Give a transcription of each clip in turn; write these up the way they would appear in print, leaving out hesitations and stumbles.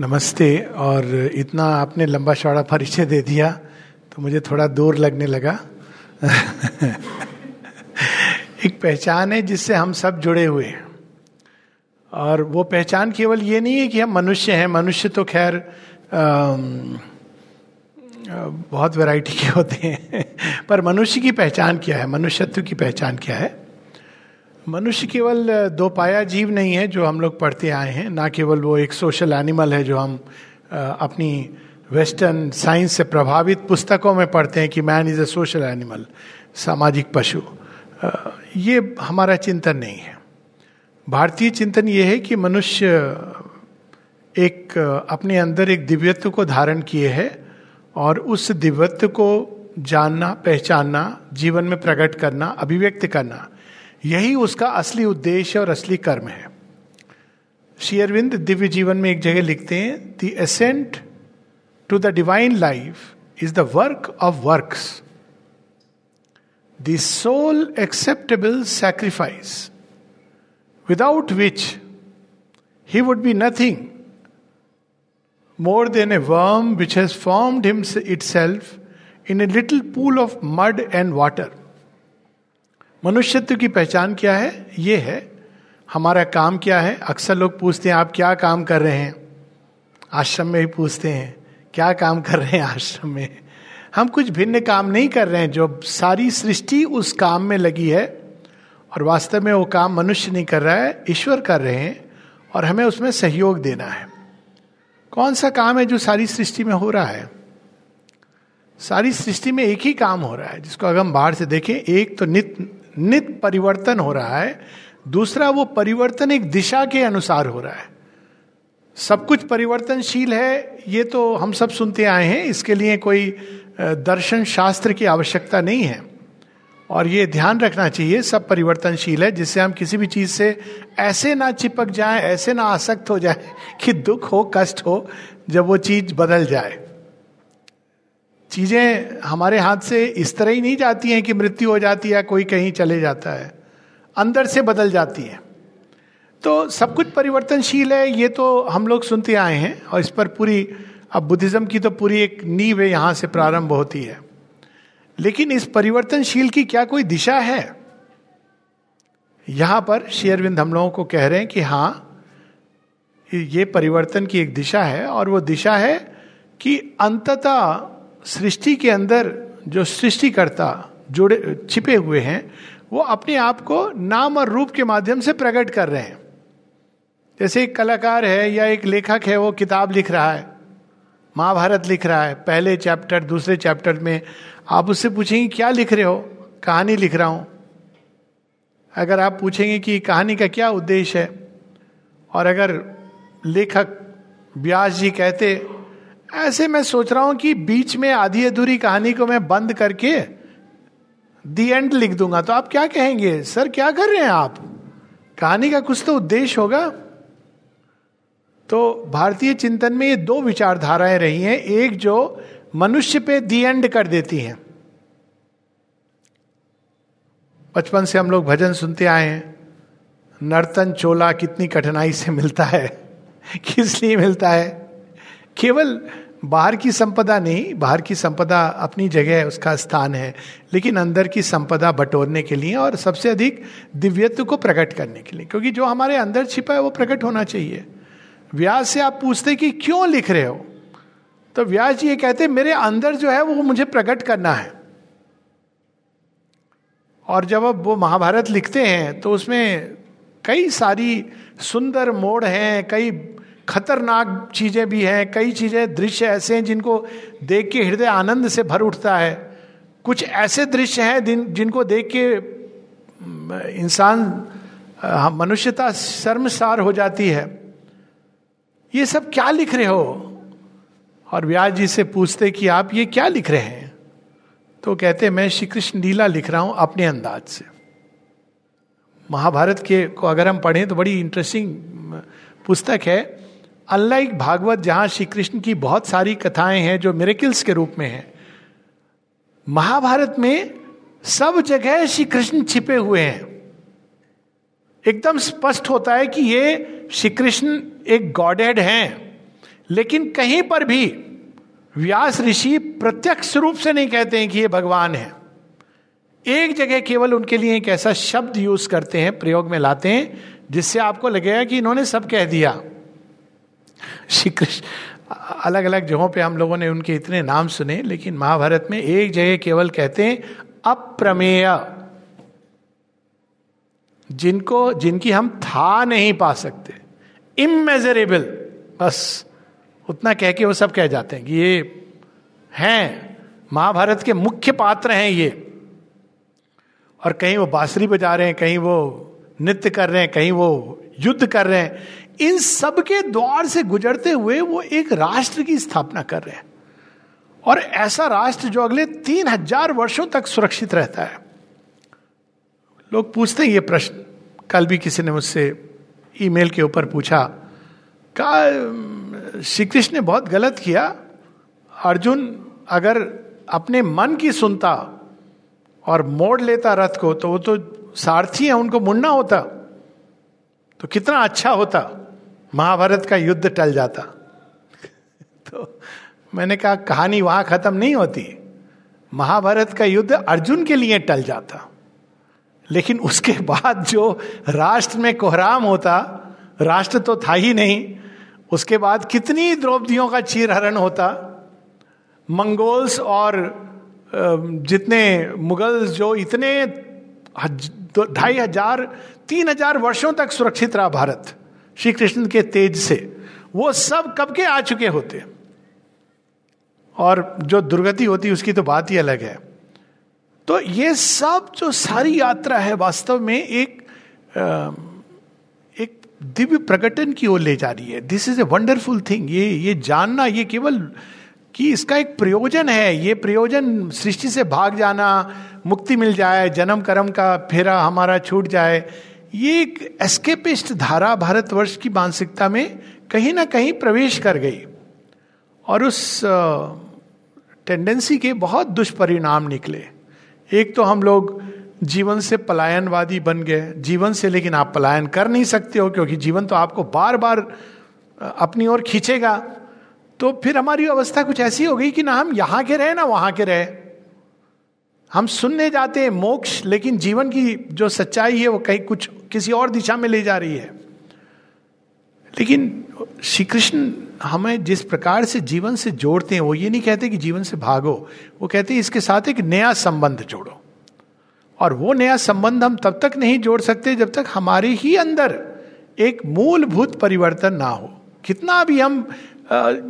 नमस्ते। और इतना आपने लंबा चौड़ा परिचय दे दिया तो मुझे थोड़ा दूर लगने लगा। एक पहचान है जिससे हम सब जुड़े हुए हैं, और वो पहचान केवल ये नहीं है कि हम मनुष्य हैं। मनुष्य तो खैर बहुत वैरायटी के होते हैं, पर मनुष्य की पहचान क्या है, मनुष्यत्व की पहचान क्या है। मनुष्य केवल दो पाया जीव नहीं है जो हम लोग पढ़ते आए हैं, ना केवल वो एक सोशल एनिमल है जो हम अपनी वेस्टर्न साइंस से प्रभावित पुस्तकों में पढ़ते हैं कि man is a social animal, सामाजिक पशु। ये हमारा चिंतन नहीं है। भारतीय चिंतन ये है कि मनुष्य एक अपने अंदर एक दिव्यत्व को धारण किए है, और उस दिव्यत्व को जानना, पहचानना, जीवन में प्रकट करना, अभिव्यक्त करना, यही उसका असली उद्देश्य और असली कर्म है। श्री अरविंद दिव्य जीवन में एक जगह लिखते हैं, the ascent to the divine life is the work of works, the soul acceptable sacrifice, without which he would be nothing more than a worm which has formed itself in a little pool of mud and water. मनुष्यत्व की पहचान क्या है? ये है। हमारा काम क्या है? अक्सर लोग पूछते हैं आप क्या काम कर रहे हैं। आश्रम में भी पूछते हैं क्या काम कर रहे हैं आश्रम में। हम कुछ भिन्न काम नहीं कर रहे हैं, जो सारी सृष्टि उस काम में लगी है, और वास्तव में वो काम मनुष्य नहीं कर रहा है, ईश्वर कर रहे हैं, और हमें उसमें सहयोग देना है। कौन सा काम है जो सारी सृष्टि में हो रहा है? सारी सृष्टि में एक ही काम हो रहा है, जिसको अगर हम बाहर से देखें, एक तो नित परिवर्तन हो रहा है, दूसरा वो परिवर्तन एक दिशा के अनुसार हो रहा है। सब कुछ परिवर्तनशील है, ये तो हम सब सुनते आए हैं, इसके लिए कोई दर्शन शास्त्र की आवश्यकता नहीं है। और ये ध्यान रखना चाहिए सब परिवर्तनशील है, जिससे हम किसी भी चीज़ से ऐसे ना चिपक जाएं, ऐसे ना आसक्त हो जाएं कि दुख हो, कष्ट हो जब वो चीज़ बदल जाए। चीज़ें हमारे हाथ से इस तरह ही नहीं जाती हैं कि मृत्यु हो जाती है, कोई कहीं चले जाता है, अंदर से बदल जाती है। तो सब कुछ परिवर्तनशील है, ये तो हम लोग सुनते आए हैं, और इस पर पूरी अब बुद्धिज़्म की तो पूरी एक नींव है, यहाँ से प्रारंभ होती है। लेकिन इस परिवर्तनशील की क्या कोई दिशा है? यहां पर श्री अरविंद हम लोगों को कह रहे हैं कि हाँ, ये परिवर्तन की एक दिशा है, और वो दिशा है कि अंततः सृष्टि के अंदर जो सृष्टिकर्ता जुड़े छिपे हुए हैं, वो अपने आप को नाम और रूप के माध्यम से प्रकट कर रहे हैं। जैसे एक कलाकार है या एक लेखक है, वो किताब लिख रहा है, महाभारत लिख रहा है, पहले चैप्टर दूसरे चैप्टर में आप उससे पूछेंगे क्या लिख रहे हो? कहानी लिख रहा हूं। अगर आप पूछेंगे कि कहानी का क्या उद्देश्य है, और अगर लेखक व्यास जी कहते ऐसे मैं सोच रहा हूं कि बीच में आधी अधूरी कहानी को मैं बंद करके दी एंड लिख दूंगा, तो आप क्या कहेंगे? सर क्या कर रहे हैं आप? कहानी का कुछ तो उद्देश्य होगा। तो भारतीय चिंतन में ये दो विचारधाराएं रही हैं, एक जो मनुष्य पे दी एंड कर देती हैं। बचपन से हम लोग भजन सुनते आए हैं, नर्तन चोला कितनी कठिनाई से मिलता है। किस लिए मिलता है? केवल बाहर की संपदा नहीं, बाहर की संपदा अपनी जगह है, उसका स्थान है, लेकिन अंदर की संपदा बटोरने के लिए और सबसे अधिक दिव्यत्व को प्रकट करने के लिए, क्योंकि जो हमारे अंदर छिपा है वो प्रकट होना चाहिए। व्यास से आप पूछते कि क्यों लिख रहे हो, तो व्यास जी ये कहते मेरे अंदर जो है वो मुझे प्रकट करना है। और जब अब वो महाभारत लिखते हैं तो उसमें कई सारी सुंदर मोड़ हैं, कई खतरनाक चीज़ें भी हैं, कई चीज़ें दृश्य ऐसे हैं जिनको देख के हृदय आनंद से भर उठता है, कुछ ऐसे दृश्य हैं जिनको देख के इंसान मनुष्यता शर्मसार हो जाती है। ये सब क्या लिख रहे हो? और व्यास जी से पूछते कि आप ये क्या लिख रहे हैं? तो कहते मैं श्री कृष्ण लीला लिख रहा हूं अपने अंदाज से। महाभारत के को अगर हम पढ़ें तो बड़ी इंटरेस्टिंग पुस्तक है। अनलाइक भागवत, जहां श्री कृष्ण की बहुत सारी कथाएं हैं जो मिरेकल्स के रूप में हैं, महाभारत में सब जगह श्री कृष्ण छिपे हुए हैं। एकदम स्पष्ट होता है कि ये श्री कृष्ण एक गॉडहेड हैं, लेकिन कहीं पर भी व्यास ऋषि प्रत्यक्ष रूप से नहीं कहते हैं कि ये भगवान है। एक जगह केवल उनके लिए एक ऐसा शब्द यूज करते हैं, प्रयोग में लाते हैं, जिससे आपको लगेगा कि इन्होंने सब कह दिया। श्री कृष्ण, अलग अलग जगहों पे हम लोगों ने उनके इतने नाम सुने, लेकिन महाभारत में एक जगह केवल कहते हैं अप्रमेय, जिनको जिनकी हम था नहीं पा सकते, इमेजरेबल, बस उतना कह के वो सब कह जाते हैं कि ये हैं, महाभारत के मुख्य पात्र हैं ये। और कहीं वो बांसुरी बजा रहे हैं, कहीं वो नृत्य कर रहे हैं, कहीं वो युद्ध कर रहे हैं, इन सब के द्वार से गुजरते हुए वो एक राष्ट्र की स्थापना कर रहे हैं, और ऐसा राष्ट्र जो अगले 3000 वर्षों तक सुरक्षित रहता है। लोग पूछते हैं ये प्रश्न, कल भी किसी ने मुझसे ईमेल के ऊपर पूछा, कहा श्री कृष्ण ने बहुत गलत किया, अर्जुन अगर अपने मन की सुनता और मोड़ लेता रथ को तो वो तो सारथी है, उनको मुड़ना होता तो कितना अच्छा होता, महाभारत का युद्ध टल जाता। तो मैंने कहा कहानी वहां खत्म नहीं होती, महाभारत का युद्ध अर्जुन के लिए टल जाता, लेकिन उसके बाद जो राष्ट्र में कोहराम होता, राष्ट्र तो था ही नहीं, उसके बाद कितनी द्रौपदियों का चीरहरण होता, मंगोल्स और जितने मुगल्स जो इतने 2500 3000 वर्षों तक सुरक्षित रहा भारत श्री कृष्ण के तेज से, वो सब कब के आ चुके होते, और जो दुर्गति होती उसकी तो बात ही अलग है। तो ये सब जो सारी यात्रा है वास्तव में एक दिव्य प्रकटन की ओर ले जा रही है। This is a wonderful thing. ये जानना, ये केवल कि इसका एक प्रयोजन है, ये प्रयोजन सृष्टि से भाग जाना, मुक्ति मिल जाए, जन्म कर्म का फेरा हमारा छूट जाए, ये एक एस्केपिस्ट धारा भारतवर्ष की मानसिकता में कहीं ना कहीं प्रवेश कर गई, और उस टेंडेंसी के बहुत दुष्परिणाम निकले। एक तो हम लोग जीवन से पलायनवादी बन गए, जीवन से, लेकिन आप पलायन कर नहीं सकते हो क्योंकि जीवन तो आपको बार बार अपनी ओर खींचेगा। तो फिर हमारी अवस्था कुछ ऐसी हो गई कि ना हम यहाँ के रहे ना वहाँ के रहे, हम सुनने जाते हैं मोक्ष, लेकिन जीवन की जो सच्चाई है वो कहीं कुछ किसी और दिशा में ले जा रही है। लेकिन श्री कृष्ण हमें जिस प्रकार से जीवन से जोड़ते हैं, वो ये नहीं कहते कि जीवन से भागो, वो कहते हैं इसके साथ एक नया संबंध जोड़ो, और वो नया संबंध हम तब तक नहीं जोड़ सकते जब तक हमारे ही अंदर एक मूलभूत परिवर्तन ना हो। कितना भी हम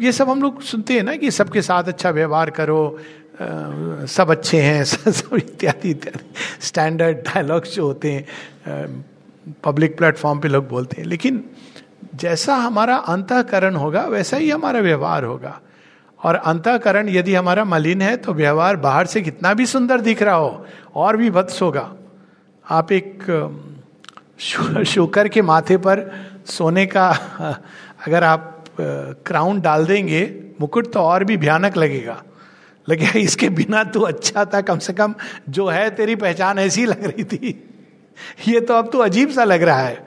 ये सब हम लोग सुनते हैं ना कि सबके साथ अच्छा व्यवहार करो, सब अच्छे हैं, सब इत्यादि इत्यादि स्टैंडर्ड डायलॉग्स जो होते हैं पब्लिक प्लेटफॉर्म पे लोग बोलते हैं, लेकिन जैसा हमारा अंतःकरण होगा वैसा ही हमारा व्यवहार होगा। और अंतःकरण यदि हमारा मलिन है तो व्यवहार बाहर से कितना भी सुंदर दिख रहा हो और भी भत्स होगा। आप एक शूकर के माथे पर सोने का अगर आप क्राउन डाल देंगे, मुकुट, तो और भी भयानक लगेगा। इसके बिना तू अच्छा था, कम से कम जो है तेरी पहचान ऐसी लग रही थी, ये तो अब तू अजीब सा लग रहा है।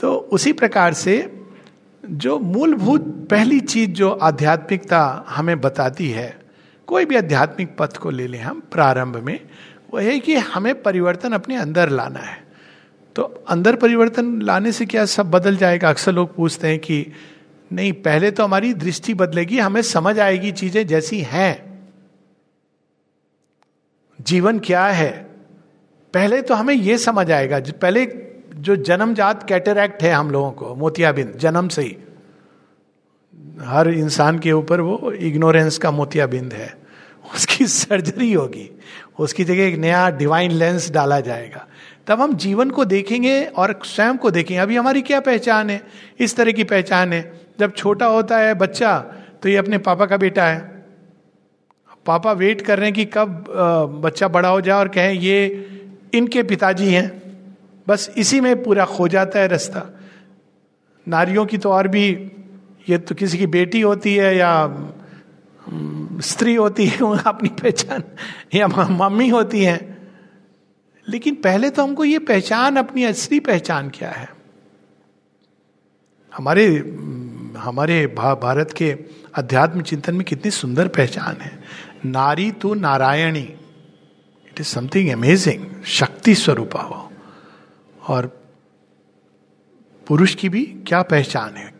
तो उसी प्रकार से जो मूलभूत पहली चीज जो आध्यात्मिकता हमें बताती है, कोई भी आध्यात्मिक पथ को ले लें हम प्रारंभ में, वह है कि हमें परिवर्तन अपने अंदर लाना है। तो अंदर परिवर्तन लाने से क्या सब बदल जाएगा? अक्सर लोग पूछते हैं कि नहीं, पहले तो हमारी दृष्टि बदलेगी, हमें समझ आएगी चीजें जैसी हैं, जीवन क्या है, पहले तो हमें यह समझ आएगा। पहले जो जन्मजात कैटरैक्ट है हम लोगों को, मोतियाबिंद जन्म से ही, हर इंसान के ऊपर वो इग्नोरेंस का मोतियाबिंद है, उसकी सर्जरी होगी, उसकी जगह एक नया डिवाइन लेंस डाला जाएगा, तब हम जीवन को देखेंगे और स्वयं को देखेंगे। अभी हमारी क्या पहचान है? इस तरह की पहचान है। जब छोटा होता है बच्चा तो ये अपने पापा का बेटा है, पापा वेट कर रहे हैं कि कब बच्चा बड़ा हो जाए और कहें ये इनके पिताजी हैं, बस इसी में पूरा खो जाता है रास्ता। नारियों की तो और भी, ये तो किसी की बेटी होती है या स्त्री होती है, अपनी पहचान, या मम्मी होती है, लेकिन पहले तो हमको ये पहचान, अपनी असली पहचान क्या है। हमारे हमारे भारत के अध्यात्म चिंतन में कितनी सुंदर पहचान है। नारी तो नारायणी, इट इज समथिंग अमेजिंग, शक्ति स्वरूपा हो। और पुरुष की भी क्या पहचान है,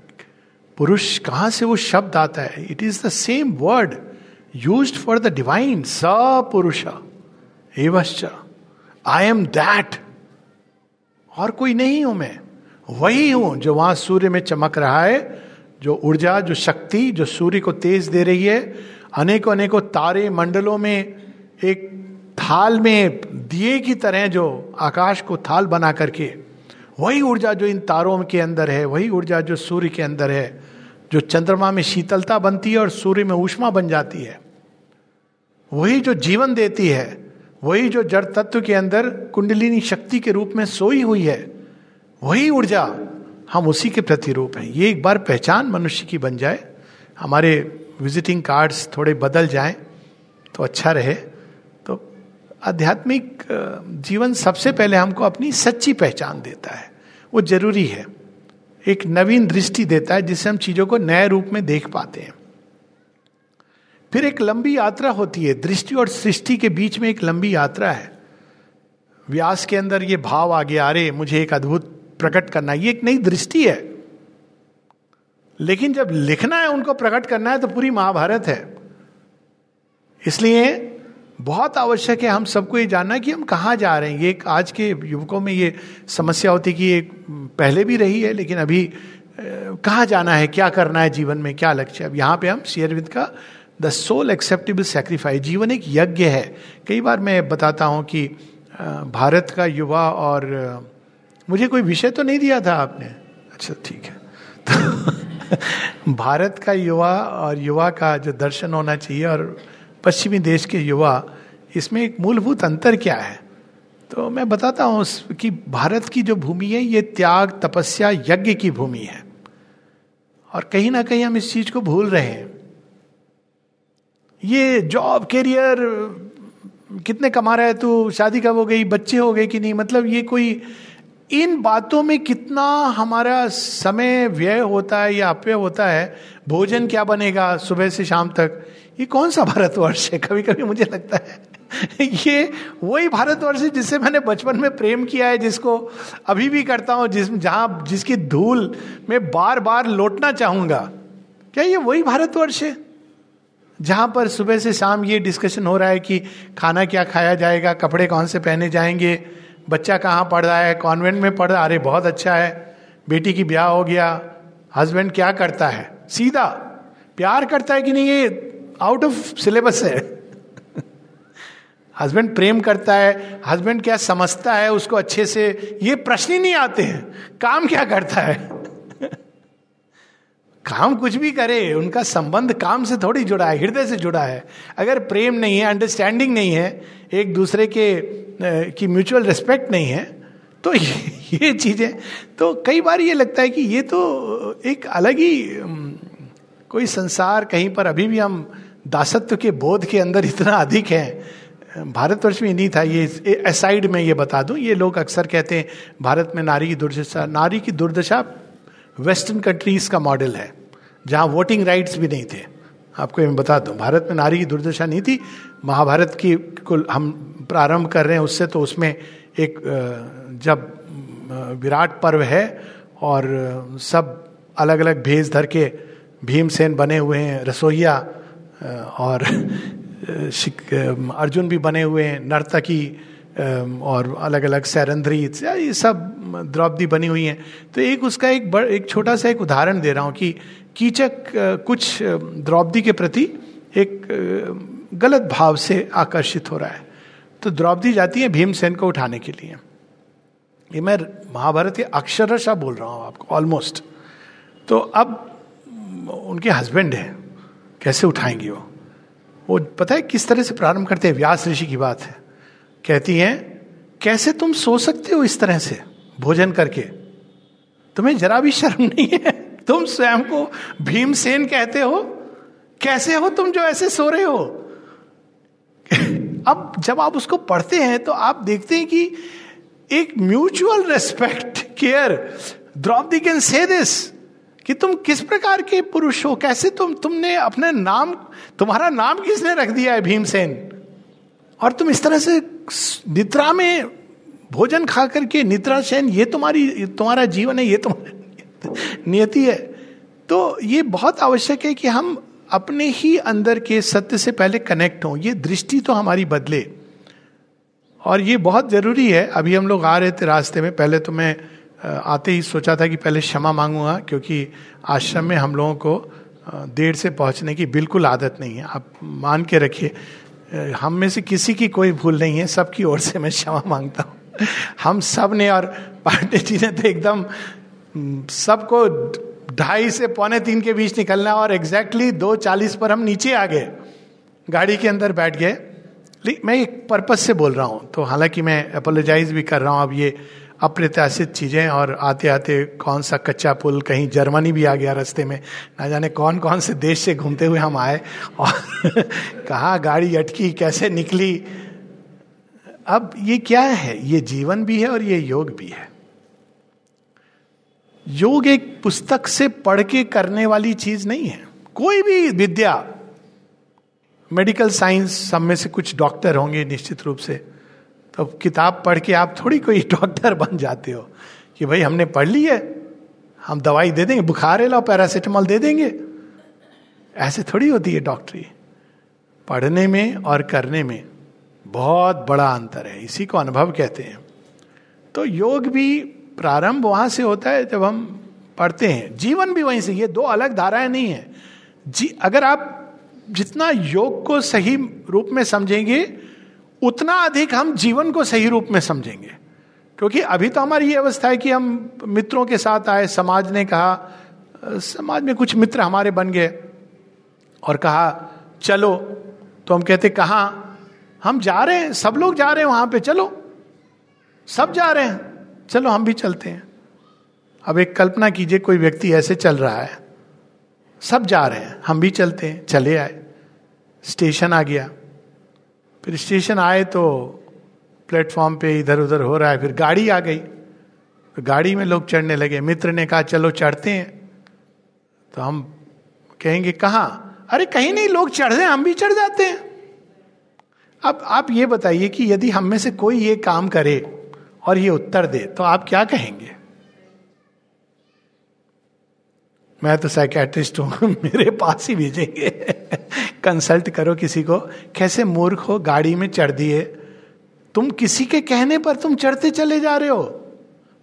पुरुष कहाँ से वो शब्द आता है, it is the same word used for the divine, सपुरुष एवश्च, आई एम दैट, और कोई नहीं हूं मैं, वही हूं जो वहां सूर्य में चमक रहा है, जो ऊर्जा, जो शक्ति, जो सूर्य को तेज दे रही है, अनेकों अनेकों तारे मंडलों में एक थाल में दिए की तरह जो आकाश को थाल बना करके, वही ऊर्जा जो इन तारों के अंदर है, वही ऊर्जा जो सूर्य के अंदर है, जो चंद्रमा में शीतलता बनती है और सूर्य में ऊष्मा बन जाती है, वही जो जीवन देती है, वही जो जड़ तत्व के अंदर कुंडलिनी शक्ति के रूप में सोई हुई है, वही ऊर्जा, हम उसी के प्रतिरूप हैं। ये एक बार पहचान मनुष्य की बन जाए, हमारे विजिटिंग कार्ड्स थोड़े बदल जाएं तो अच्छा रहे। तो आध्यात्मिक जीवन सबसे पहले हमको अपनी सच्ची पहचान देता है, वो जरूरी है, एक नवीन दृष्टि देता है जिससे हम चीज़ों को नए रूप में देख पाते हैं। फिर एक लंबी यात्रा होती है, दृष्टि और सृष्टि के बीच में एक लंबी यात्रा है। व्यास के अंदर ये भाव आगे आ रहे, मुझे एक अद्भुत प्रकट करना, ये एक नई दृष्टि है, लेकिन जब लिखना है, उनको प्रकट करना है, तो पूरी महाभारत है। इसलिए बहुत आवश्यक है हम सबको ये जानना कि हम कहाँ जा रहे हैं। ये एक आज के युवकों में ये समस्या होती कि ये पहले भी रही है, लेकिन अभी कहाँ जाना है, क्या करना है जीवन में, क्या लक्ष्य है। अब यहाँ पे हम श्री अरविंद का द सोल एक्सेप्टेबल सेक्रीफाइस, जीवन एक यज्ञ है। कई बार मैं बताता हूँ कि भारत का युवा, और मुझे कोई विषय तो नहीं दिया था आपने, अच्छा ठीक है, तो भारत का युवा और युवा का जो दर्शन होना चाहिए और पश्चिमी देश के युवा, इसमें एक मूलभूत अंतर क्या है। तो मैं बताता हूँ कि भारत की जो भूमि है, ये त्याग, तपस्या, यज्ञ की भूमि है, और कहीं ना कहीं हम इस चीज़ को भूल रहे हैं। ये जॉब, कैरियर, कितने कमा रहा है तू, शादी कब हो गई, बच्चे हो गए कि नहीं, मतलब ये कोई, इन बातों में कितना हमारा समय व्यय होता है या अपव्यय होता है। भोजन क्या बनेगा सुबह से शाम तक, ये कौन सा भारतवर्ष है। कभी कभी मुझे लगता है ये वही भारतवर्ष है जिससे मैंने बचपन में प्रेम किया है, जिसको अभी भी करता हूँ, जिसकी धूल में बार बार लौटना चाहूँगा। क्या ये वही भारतवर्ष है जहाँ पर सुबह से शाम ये डिस्कशन हो रहा है कि खाना क्या खाया जाएगा, कपड़े कौन से पहने जाएंगे, बच्चा कहाँ पढ़ रहा है, कॉन्वेंट में पढ़ रहा है, अरे बहुत अच्छा है, बेटी की ब्याह हो गया, हस्बैंड क्या करता है, सीधा प्यार करता है कि नहीं, ये आउट ऑफ सिलेबस है। हस्बैंड प्रेम करता है, हस्बैंड क्या समझता है उसको अच्छे से, ये प्रश्न ही नहीं आते हैं। काम क्या करता है, काम कुछ भी करे, उनका संबंध काम से थोड़ी जुड़ा है, हृदय से जुड़ा है। अगर प्रेम नहीं है, अंडरस्टैंडिंग नहीं है, एक दूसरे के की म्यूचुअल रिस्पेक्ट नहीं है, तो ये चीज़ें, तो कई बार ये लगता है कि ये तो एक अलग ही कोई संसार, कहीं पर अभी भी हम दासत्व के बोध के अंदर इतना अधिक हैं। भारतवर्ष में नहीं था ये, असाइड में ये बता दूं, ये लोग अक्सर कहते हैं भारत में नारी की दुर्दशा, नारी की दुर्दशा वेस्टर्न कंट्रीज का मॉडल है, जहाँ वोटिंग राइट्स भी नहीं थे। आपको मैं बता दूं, भारत में नारी की दुर्दशा नहीं थी। महाभारत की हम प्रारंभ कर रहे हैं उससे, तो उसमें एक जब विराट पर्व है और सब अलग अलग भेष धर के भीमसेन बने हुए हैं, रसोइया, और अर्जुन भी बने हुए हैं, नर्तकी, और अलग अलग सैरंध्री, ये सब द्रौपदी बनी हुई हैं। तो एक उसका एक छोटा सा एक उदाहरण दे रहा हूँ कि कीचक कुछ द्रौपदी के प्रति एक गलत भाव से आकर्षित हो रहा है, तो द्रौपदी जाती है भीमसेन को उठाने के लिए। ये मैं महाभारत के अक्षरशः बोल रहा हूँ आपको, ऑलमोस्ट। तो अब उनके हस्बैंड हैं, कैसे उठाएंगे वो पता है किस तरह से प्रारंभ करते हैं। व्यास ऋषि की बात है, कहती हैं कैसे तुम सो सकते हो इस तरह से भोजन करके, तुम्हें जरा भी शर्म नहीं है, तुम स्वयं को भीमसेन कहते हो, कैसे हो तुम जो ऐसे सो रहे हो। अब जब आप उसको पढ़ते हैं तो आप देखते हैं कि एक mutual respect, care, Draupadi can say this कि तुम किस प्रकार के पुरुष हो, कैसे तुमने अपने नाम, तुम्हारा नाम किसने रख दिया है भीमसेन, और तुम इस तरह से निद्रा में भोजन खा करके निद्रा शयन, ये तुम्हारा जीवन है, ये तुम्हारी नियति है। तो ये बहुत आवश्यक है कि हम अपने ही अंदर के सत्य से पहले कनेक्ट हों, ये दृष्टि तो हमारी बदले, और ये बहुत जरूरी है। अभी हम लोग आ रहे थे रास्ते में, पहले तो मैं आते ही सोचा था कि पहले क्षमा मांगूंगा, क्योंकि आश्रम में हम लोगों को देर से पहुंचने की बिल्कुल आदत नहीं है, आप मान के रखिए। हम में से किसी की कोई भूल नहीं है, सबकी ओर से मैं क्षमा मांगता हूँ। हम सब ने, और पांडे जी ने तो एकदम सबको 2:30 से 2:45 के बीच निकलना, और एग्जैक्टली 2:40 पर हम नीचे आ गए, गाड़ी के अंदर बैठ गए। मैं एक पर्पस से बोल रहा हूँ, तो हालांकि मैं अपोलोजाइज भी कर रहा हूँ। अब ये अप्रत्याशित चीज़ें, और आते आते कौन सा कच्चा पुल, कहीं जर्मनी भी आ गया रास्ते में, ना जाने कौन कौन से देश से घूमते हुए हम आए, और कहाँ गाड़ी अटकी, कैसे निकली। अब ये क्या है, ये जीवन भी है और ये योग भी है। योग एक पुस्तक से पढ़ के करने वाली चीज नहीं है। कोई भी विद्या, मेडिकल साइंस, सब में से कुछ डॉक्टर होंगे निश्चित रूप से, तो किताब पढ़ के आप थोड़ी कोई डॉक्टर बन जाते हो कि भाई हमने पढ़ ली है, हम दवाई दे देंगे, बुखार है लाओ पैरासिटामोल दे देंगे। ऐसे थोड़ी होती है डॉक्टरी। पढ़ने में और करने में बहुत बड़ा अंतर है, इसी को अनुभव कहते हैं। तो योग भी प्रारंभ वहां से होता है जब हम पढ़ते हैं, जीवन भी वहीं से। ये दो अलग धाराएं नहीं है जी। अगर आप जितना योग को सही रूप में समझेंगे, उतना अधिक हम जीवन को सही रूप में समझेंगे। क्योंकि अभी तो हमारी ये अवस्था है कि हम मित्रों के साथ आए, समाज ने कहा, समाज में कुछ मित्र हमारे बन गए और कहा चलो, तो हम कहते कहाँ, हम जा रहे हैं, सब लोग जा रहे हैं वहाँ पे, चलो सब जा रहे हैं, चलो हम भी चलते हैं। अब एक कल्पना कीजिए, कोई व्यक्ति ऐसे चल रहा है, सब जा रहे हैं, हम भी चलते हैं, चले आए, स्टेशन आ गया, फिर स्टेशन आए तो प्लेटफॉर्म पे इधर उधर हो रहा है, फिर गाड़ी आ गई, तो गाड़ी में लोग चढ़ने लगे, मित्र ने कहा चलो चढ़ते हैं, तो हम कहेंगे कहाँ, अरे कहीं नहीं, लोग चढ़ रहे हैं हम भी चढ़ जाते हैं। अब आप ये बताइए कि यदि हम में से कोई ये काम करे और ये उत्तर दे तो आप क्या कहेंगे? मैं तो साइकियाट्रिस्ट हूं, मेरे पास ही भेजेंगे, कंसल्ट करो किसी को, कैसे मूर्ख हो, गाड़ी में चढ़ दिए, तुम किसी के कहने पर तुम चढ़ते चले जा रहे हो,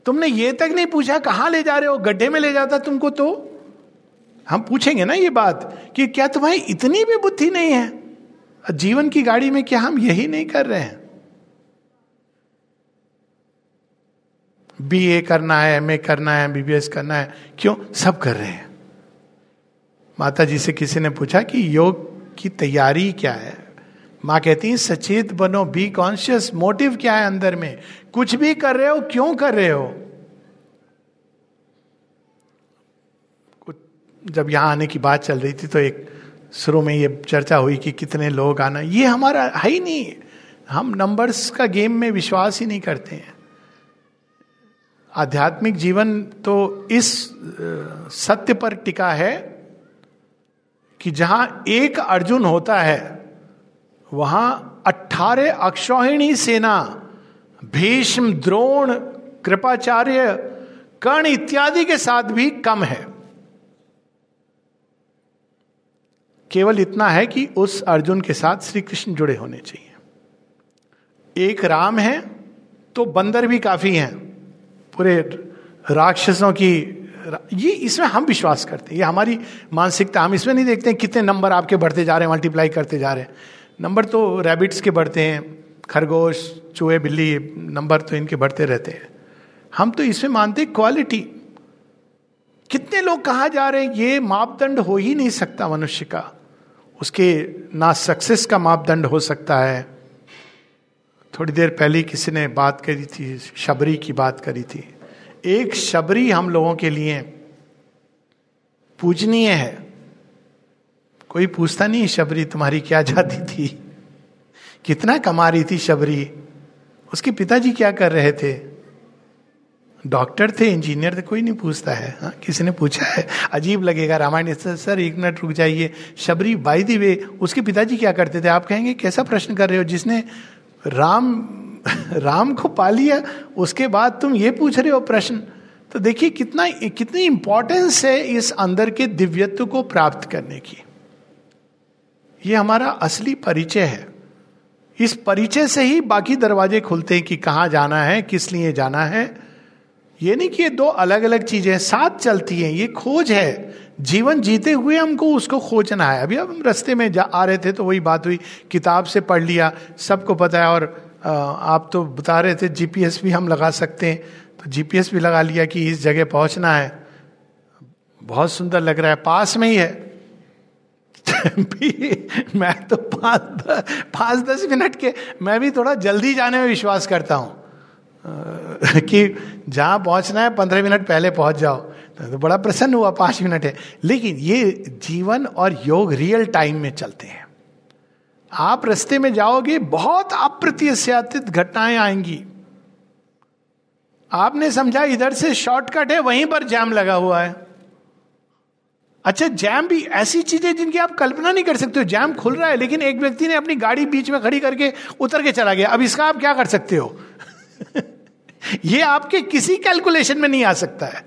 तुमने ये तक नहीं पूछा कहाँ ले जा रहे हो, गड्ढे में ले जाता तुमको तो हम पूछेंगे ना ये बात कि क्या तुम्हारी इतनी भी बुद्धि नहीं है? जीवन की गाड़ी में क्या हम यही नहीं कर रहे हैं? BA करना है, MA करना है, MBBS करना है, क्यों? सब कर रहे हैं। माता जी से किसी ने पूछा कि योग की तैयारी क्या है? माँ कहती है सचेत बनो, बी कॉन्शियस, मोटिव क्या है अंदर में, कुछ भी कर रहे हो क्यों कर रहे हो? जब यहाँ आने की बात चल रही थी तो एक शुरू में ये चर्चा हुई कि कितने लोग आना, ये हमारा है ही नहीं, हम नंबर्स का गेम में विश्वास ही नहीं करते हैं। आध्यात्मिक जीवन तो इस सत्य पर टिका है कि जहां एक अर्जुन होता है वहां 18 अक्षौहिणी सेना, भीष्म, द्रोण, कृपाचार्य, कर्ण इत्यादि के साथ भी कम है। केवल इतना है कि उस अर्जुन के साथ श्री कृष्ण जुड़े होने चाहिए। एक राम है तो बंदर भी काफी हैं, पूरे राक्षसों की, ये इसमें हम विश्वास करते हैं, ये हमारी मानसिकता। हम इसमें नहीं देखते हैं कितने नंबर आपके बढ़ते जा रहे हैं, मल्टीप्लाई करते जा रहे हैं। नंबर तो रैबिट्स के बढ़ते हैं, खरगोश, चूहे, बिल्ली, नंबर तो इनके बढ़ते रहते हैं। हम तो इसमें मानते हैं क्वालिटी, कितने लोग कहाँ जा रहे हैं ये मापदंड हो ही नहीं सकता मनुष्य का। उसके ना सक्सेस का मापदंड हो सकता है। थोड़ी देर पहले किसी ने बात करी थी, शबरी की बात करी थी। एक शबरी हम लोगों के लिए पूजनीय है। कोई पूछता नहीं शबरी तुम्हारी क्या जाती थी, कितना कमा रही थी शबरी, उसके पिताजी क्या कर रहे थे, डॉक्टर थे, इंजीनियर थे, कोई नहीं पूछता है। हाँ, किसी ने पूछा है, अजीब लगेगा। रामायण सर एक मिनट रुक जाइए, शबरी बाय द वे उसके पिताजी क्या करते थे? आप कहेंगे कैसा प्रश्न कर रहे हो, जिसने राम को पा लिया उसके बाद तुम ये पूछ रहे हो प्रश्न। तो देखिए कितनी इंपॉर्टेंस है इस अंदर के दिव्यत्व को प्राप्त करने की। ये हमारा असली परिचय है। इस परिचय से ही बाकी दरवाजे खुलते हैं कि कहाँ जाना है, किस लिए जाना है। ये नहीं कि ये दो अलग अलग चीजें साथ चलती हैं, ये खोज है। जीवन जीते हुए हमको उसको खोजना है। अभी हम रास्ते में आ रहे थे तो वही बात हुई, किताब से पढ़ लिया, सबको पता है। और आप तो बता रहे थे जीपीएस भी हम लगा सकते हैं, तो जीपीएस भी लगा लिया कि इस जगह पहुंचना है। बहुत सुंदर लग रहा है, पास में ही है। मैं तो 5-10 मिनट के, मैं भी थोड़ा जल्दी जाने में विश्वास करता हूँ कि जहाँ पहुँचना है 15 मिनट पहले पहुँच जाओ। तो बड़ा प्रसन्न हुआ, 5 मिनट है। लेकिन ये जीवन और योग रियल टाइम में चलते हैं। आप रास्ते में जाओगे, बहुत अप्रत्याशित घटनाएं आएंगी। आपने समझा इधर से शॉर्टकट है, वहीं पर जैम लगा हुआ है। अच्छा, जैम भी ऐसी चीजें जिनकी आप कल्पना नहीं कर सकते हो। जैम खुल रहा है लेकिन एक व्यक्ति ने अपनी गाड़ी बीच में खड़ी करके उतर के चला गया। अब इसका आप क्या कर सकते हो? ये आपके किसी कैलकुलेशन में नहीं आ सकता है।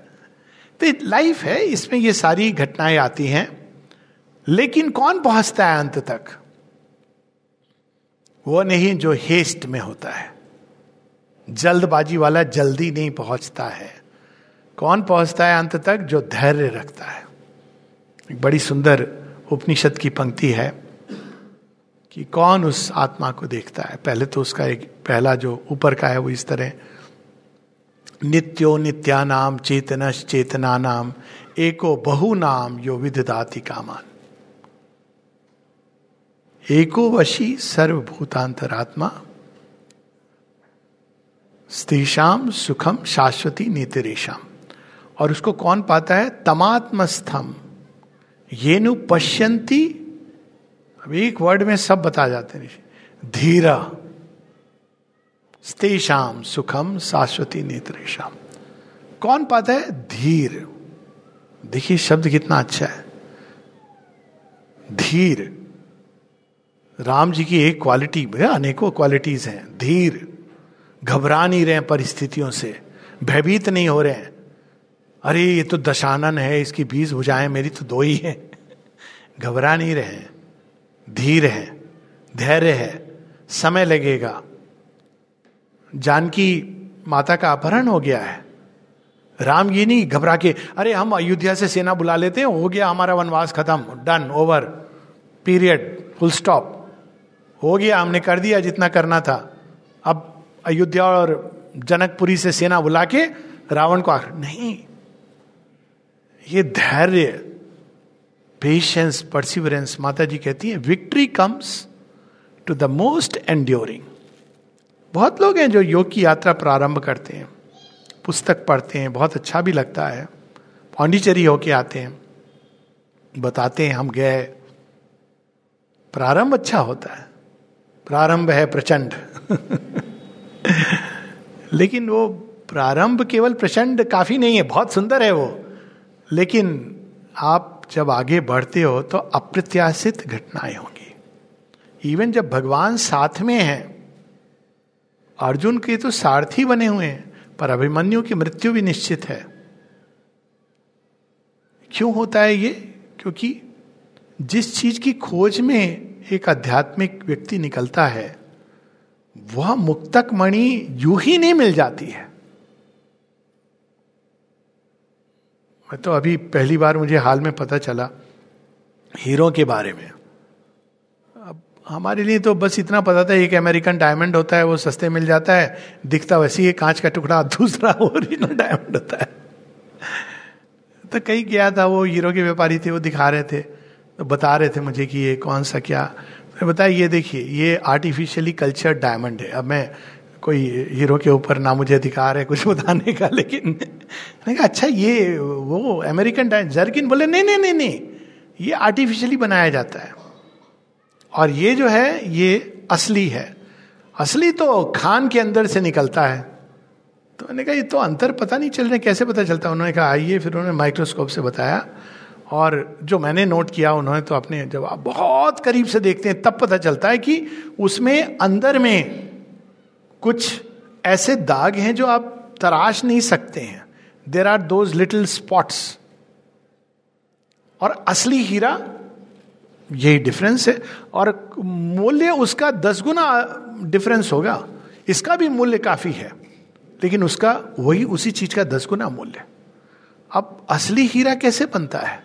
तो लाइफ है, इसमें ये सारी घटनाएं आती हैं। लेकिन कौन पहुंचता है अंत तक? वो नहीं जो हेस्ट में होता है। जल्दबाजी वाला जल्दी नहीं पहुंचता है। कौन पहुंचता है अंत तक? जो धैर्य रखता है। एक बड़ी सुंदर उपनिषद की पंक्ति है कि कौन उस आत्मा को देखता है। पहले तो उसका एक पहला जो ऊपर का है वो इस तरह, नित्यो नित्यानाम चेतनश्च चेतनानाम एको बहुनाम यो विदधाति कामान। एको वशी सर्वभूतांतरात्मा स्तेषाम सुखम शाश्वती नेतरेशाम। और उसको कौन पाता है? तमात्मस्थम येनु पश्यन्ति। अब एक वर्ड में सब बता जाते हैं, धीरा स्तेषाम सुखम शाश्वती नेत्रेशाम। कौन पाता है? धीर। देखिए शब्द कितना अच्छा है, धीर। राम जी की एक क्वालिटी, अनेकों क्वालिटीज हैं। धीर, घबरा नहीं रहे हैं परिस्थितियों से, भयभीत नहीं हो रहे हैं। अरे ये तो दशानन है, इसकी 20 भुजाएं, मेरी तो 2 ही हैं। घबरा नहीं रहे हैं, धीर है, धैर्य है। समय लगेगा। जानकी माता का अपहरण हो गया है, राम ये नहीं घबरा के अरे हम अयोध्या से सेना बुला लेते हैं, हो गया हमारा वनवास खत्म, done, over, period, full stop, हो गया, हमने कर दिया जितना करना था। अब अयोध्या और जनकपुरी से सेना बुला के रावण को आखिर नहीं। ये धैर्य, पेशेंस, परसिवरेंस। माता जी कहती है victory comes to the most enduring. बहुत लोग हैं जो योग की यात्रा प्रारंभ करते हैं, पुस्तक पढ़ते हैं, बहुत अच्छा भी लगता है। पांडिचेरी होके आते हैं, बताते हैं हम गए। प्रारंभ अच्छा होता है, प्रारंभ है प्रचंड। लेकिन वो प्रारंभ केवल प्रचंड काफी नहीं है, बहुत सुंदर है वो। लेकिन आप जब आगे बढ़ते हो तो अप्रत्याशित घटनाएं होंगी। इवन जब भगवान साथ में हैं, अर्जुन के तो सारथी बने हुए हैं, पर अभिमन्यु की मृत्यु भी निश्चित है। क्यों होता है ये? क्योंकि जिस चीज की खोज में एक आध्यात्मिक व्यक्ति निकलता है, वह मुक्तक मणि यूं ही नहीं मिल जाती है। मैं तो अभी पहली बार मुझे हाल में पता चला हीरों के बारे में। हमारे लिए तो बस इतना पता था, एक अमेरिकन डायमंड होता है, वो सस्ते मिल जाता है, दिखता वैसे ही कांच का टुकड़ा, दूसरा ओरिजिनल डायमंड होता है। तो कहीं गया था, वो हीरो के व्यापारी थे, वो दिखा रहे थे, तो बता रहे थे मुझे कि ये कौन सा क्या। तो बताया ये देखिए ये आर्टिफिशियली कल्चर्ड डायमंड है। अब मैं कोई हीरो के ऊपर ना मुझे अधिकार है कुछ बताने का, लेकिन मैंने कहा अच्छा ये वो अमेरिकन डायमंड। जर्किन बोले नहीं, ये आर्टिफिशियली बनाया जाता है और ये जो है ये असली है। असली तो खान के अंदर से निकलता है। तो मैंने कहा ये तो अंतर पता नहीं चल रहे, कैसे पता चलता है? उन्होंने कहा आइए, फिर उन्होंने माइक्रोस्कोप से बताया और जो मैंने नोट किया उन्होंने, तो अपने जब आप बहुत करीब से देखते हैं तब पता चलता है कि उसमें अंदर में कुछ ऐसे दाग हैं जो आप तराश नहीं सकते हैं. There are those little spots. और असली हीरा, यही डिफरेंस है. और मूल्य उसका 10 गुना डिफरेंस होगा. इसका भी मूल्य काफी है, लेकिन उसका वही उसी चीज का 10 गुना मूल्य. अब असली हीरा कैसे बनता है?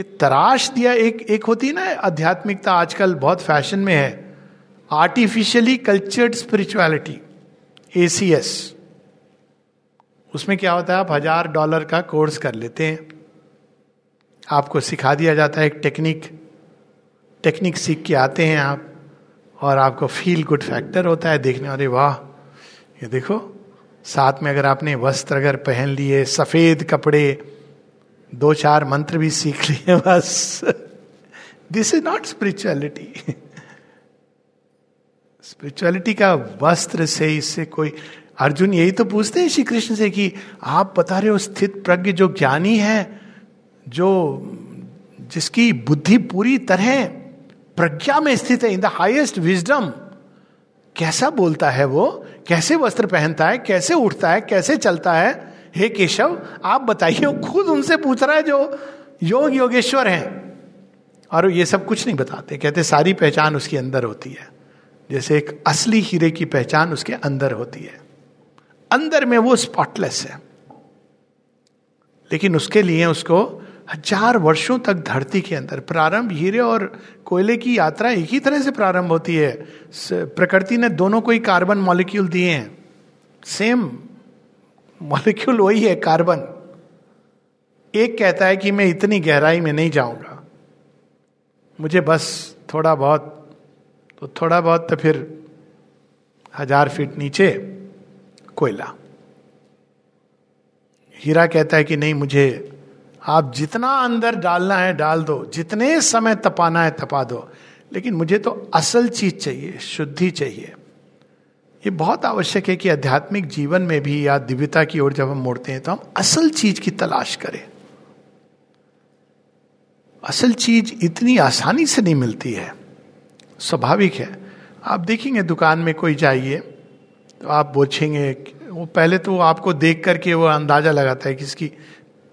ये तराश दिया. एक होती ना आध्यात्मिकता, आजकल बहुत फैशन में है, आर्टिफिशियली कल्चर्ड स्पिरिचुअलिटी, ACS. उसमें क्या होता है, आप $1000 का कोर्स कर लेते हैं, आपको सिखा दिया जाता है एक टेक्निक सीख के आते हैं आप, और आपको फील गुड फैक्टर होता है देखने, अरे वाह ये देखो. साथ में अगर आपने वस्त्र अगर पहन लिए, सफेद कपड़े, 2-4 मंत्र भी सीख लिए, बस this is not spirituality. Spirituality का वस्त्र से इससे कोई. अर्जुन यही तो पूछते हैं श्री कृष्ण से कि आप बता रहे हो स्थित प्रज्ञ जो ज्ञानी है, जो जिसकी बुद्धि पूरी तरह प्रज्ञा में स्थित है, इन द हाईएस्ट विजडम, कैसा बोलता है वो, कैसे वस्त्र पहनता है, कैसे उठता है, कैसे चलता है? हे केशव आप बताइए. खुद उनसे पूछ रहा है जो योग योगेश्वर हैं, और ये सब कुछ नहीं बताते. कहते सारी पहचान उसके अंदर होती है, जैसे एक असली हीरे की पहचान उसके अंदर होती है. अंदर में वो स्पॉटलेस है, लेकिन उसके लिए उसको 1000 वर्षों तक धरती के अंदर. प्रारंभ हीरे और कोयले की यात्रा एक ही तरह से प्रारंभ होती है. प्रकृति ने दोनों को ही कार्बन मॉलिक्यूल दिए हैं, सेम मॉलिक्यूल वही है कार्बन. एक कहता है कि मैं इतनी गहराई में नहीं जाऊंगा, मुझे बस थोड़ा बहुत तो फिर 1000 फीट नीचे कोयला. हीरा कहता है कि नहीं, मुझे आप जितना अंदर डालना है डाल दो, जितने समय तपाना है तपा दो, लेकिन मुझे तो असल चीज चाहिए, शुद्धि चाहिए. ये बहुत आवश्यक है कि आध्यात्मिक जीवन में भी या दिव्यता की ओर जब हम मुड़ते हैं तो हम असल चीज की तलाश करें. असल चीज इतनी आसानी से नहीं मिलती है, स्वाभाविक है. आप देखेंगे दुकान में कोई जाइए तो आप पूछेंगे, वो पहले तो आपको देख करके वो अंदाजा लगाता है कि इसकी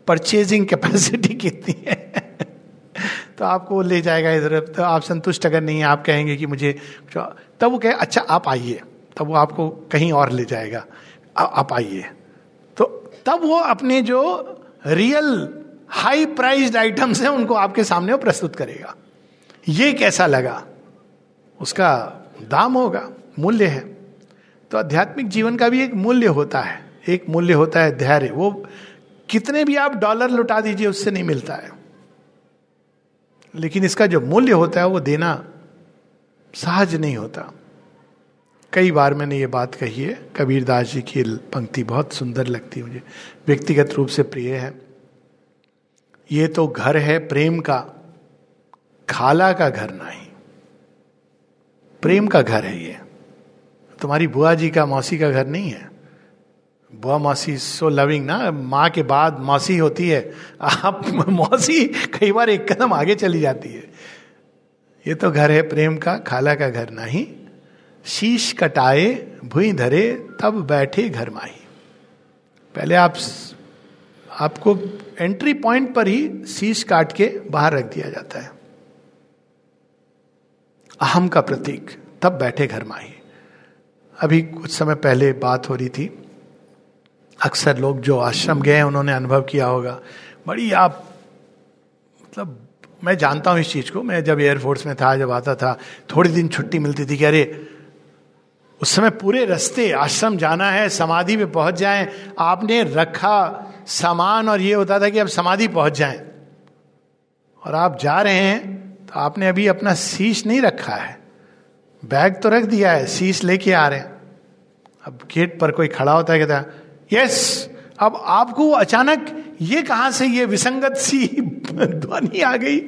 परचेजिंग कैपेसिटी कितनी है तो आपको ले जाएगा इधर. तो आप संतुष्ट अगर नहीं है, आप कहेंगे कि मुझे, तब वो कहे अच्छा आप आइए, तब वो आपको कहीं और ले जाएगा, आप आइए. तो तब वो अपने जो रियल हाई प्राइस्ड आइटम्स हैं उनको आपके सामने वो प्रस्तुत करेगा. ये कैसा लगा, उसका दाम होगा, मूल्य है. तो आध्यात्मिक जीवन का भी एक मूल्य होता है, एक मूल्य होता है धैर्य. वो कितने भी आप डॉलर लुटा दीजिए उससे नहीं मिलता है, लेकिन इसका जो मूल्य होता है वो देना सहज नहीं होता. कई बार मैंने ये बात कही है, कबीरदास जी की पंक्ति बहुत सुंदर लगती है मुझे, व्यक्तिगत रूप से प्रिय है. ये तो घर है प्रेम का, खाला का घर नहीं. प्रेम का घर है ये, तुम्हारी बुआ जी का मौसी का घर नहीं है. बुआ मौसी सो लविंग ना, माँ के बाद मौसी होती है. आप मौसी कई बार एक कदम आगे चली जाती है. ये तो घर है प्रेम का, खाला का घर नहीं. शीश कटाए भुई धरे, तब बैठे घर माही. पहले आपको एंट्री पॉइंट पर ही शीश काट के बाहर रख दिया जाता है, अहम का प्रतीक, तब बैठे घर माही. अभी कुछ समय पहले बात हो रही थी, अक्सर लोग जो आश्रम गए हैं उन्होंने अनुभव किया होगा. बड़ी आप मतलब मैं जानता हूँ इस चीज़ को. मैं जब एयरफोर्स में था, जब आता था, थोड़ी दिन छुट्टी मिलती थी कि अरे उस समय पूरे रास्ते आश्रम जाना है, समाधि पे पहुँच जाएं. आपने रखा सामान और ये होता था कि अब समाधि पहुँच जाएं, और आप जा रहे हैं तो आपने अभी अपना शीश नहीं रखा है, बैग तो रख दिया है, शीश लेके आ रहे हैं. अब गेट पर कोई खड़ा होता है, कहता है यस अब आपको अचानक ये कहां से ये विसंगत सी ध्वनि आ गई.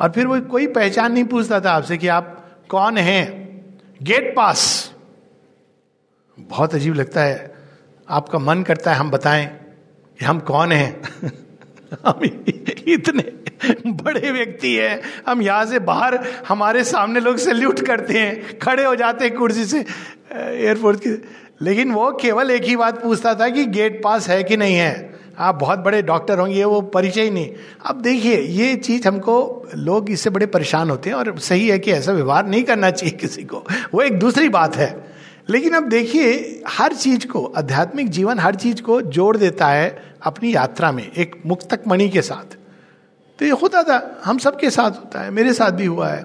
और फिर वो कोई पहचान नहीं पूछता था आपसे कि आप कौन हैं. गेट पास, बहुत अजीब लगता है। आपका मन करता है हम बताएं कि हम कौन हैं। हम इतने बड़े व्यक्ति हैं, हम यहाँ से बाहर हमारे सामने लोग सैल्यूट करते हैं, खड़े हो जाते हैं कुर्सी से एयरपोर्ट की। लेकिन वो केवल एक ही बात पूछता था कि गेट पास है कि नहीं है। आप बहुत बड़े डॉक्टर होंगे, वो परिचय नहीं। अब देखिए ये चीज़ हमको, लोग इससे बड़े परेशान होते हैं और सही है कि ऐसा व्यवहार नहीं करना चाहिए किसी को, वो एक दूसरी बात है। लेकिन अब देखिए हर चीज़ को, आध्यात्मिक जीवन हर चीज़ को जोड़ देता है अपनी यात्रा में एक मुक्तक मणि के साथ। तो ये होता था हम सब के साथ, होता है मेरे साथ भी हुआ है।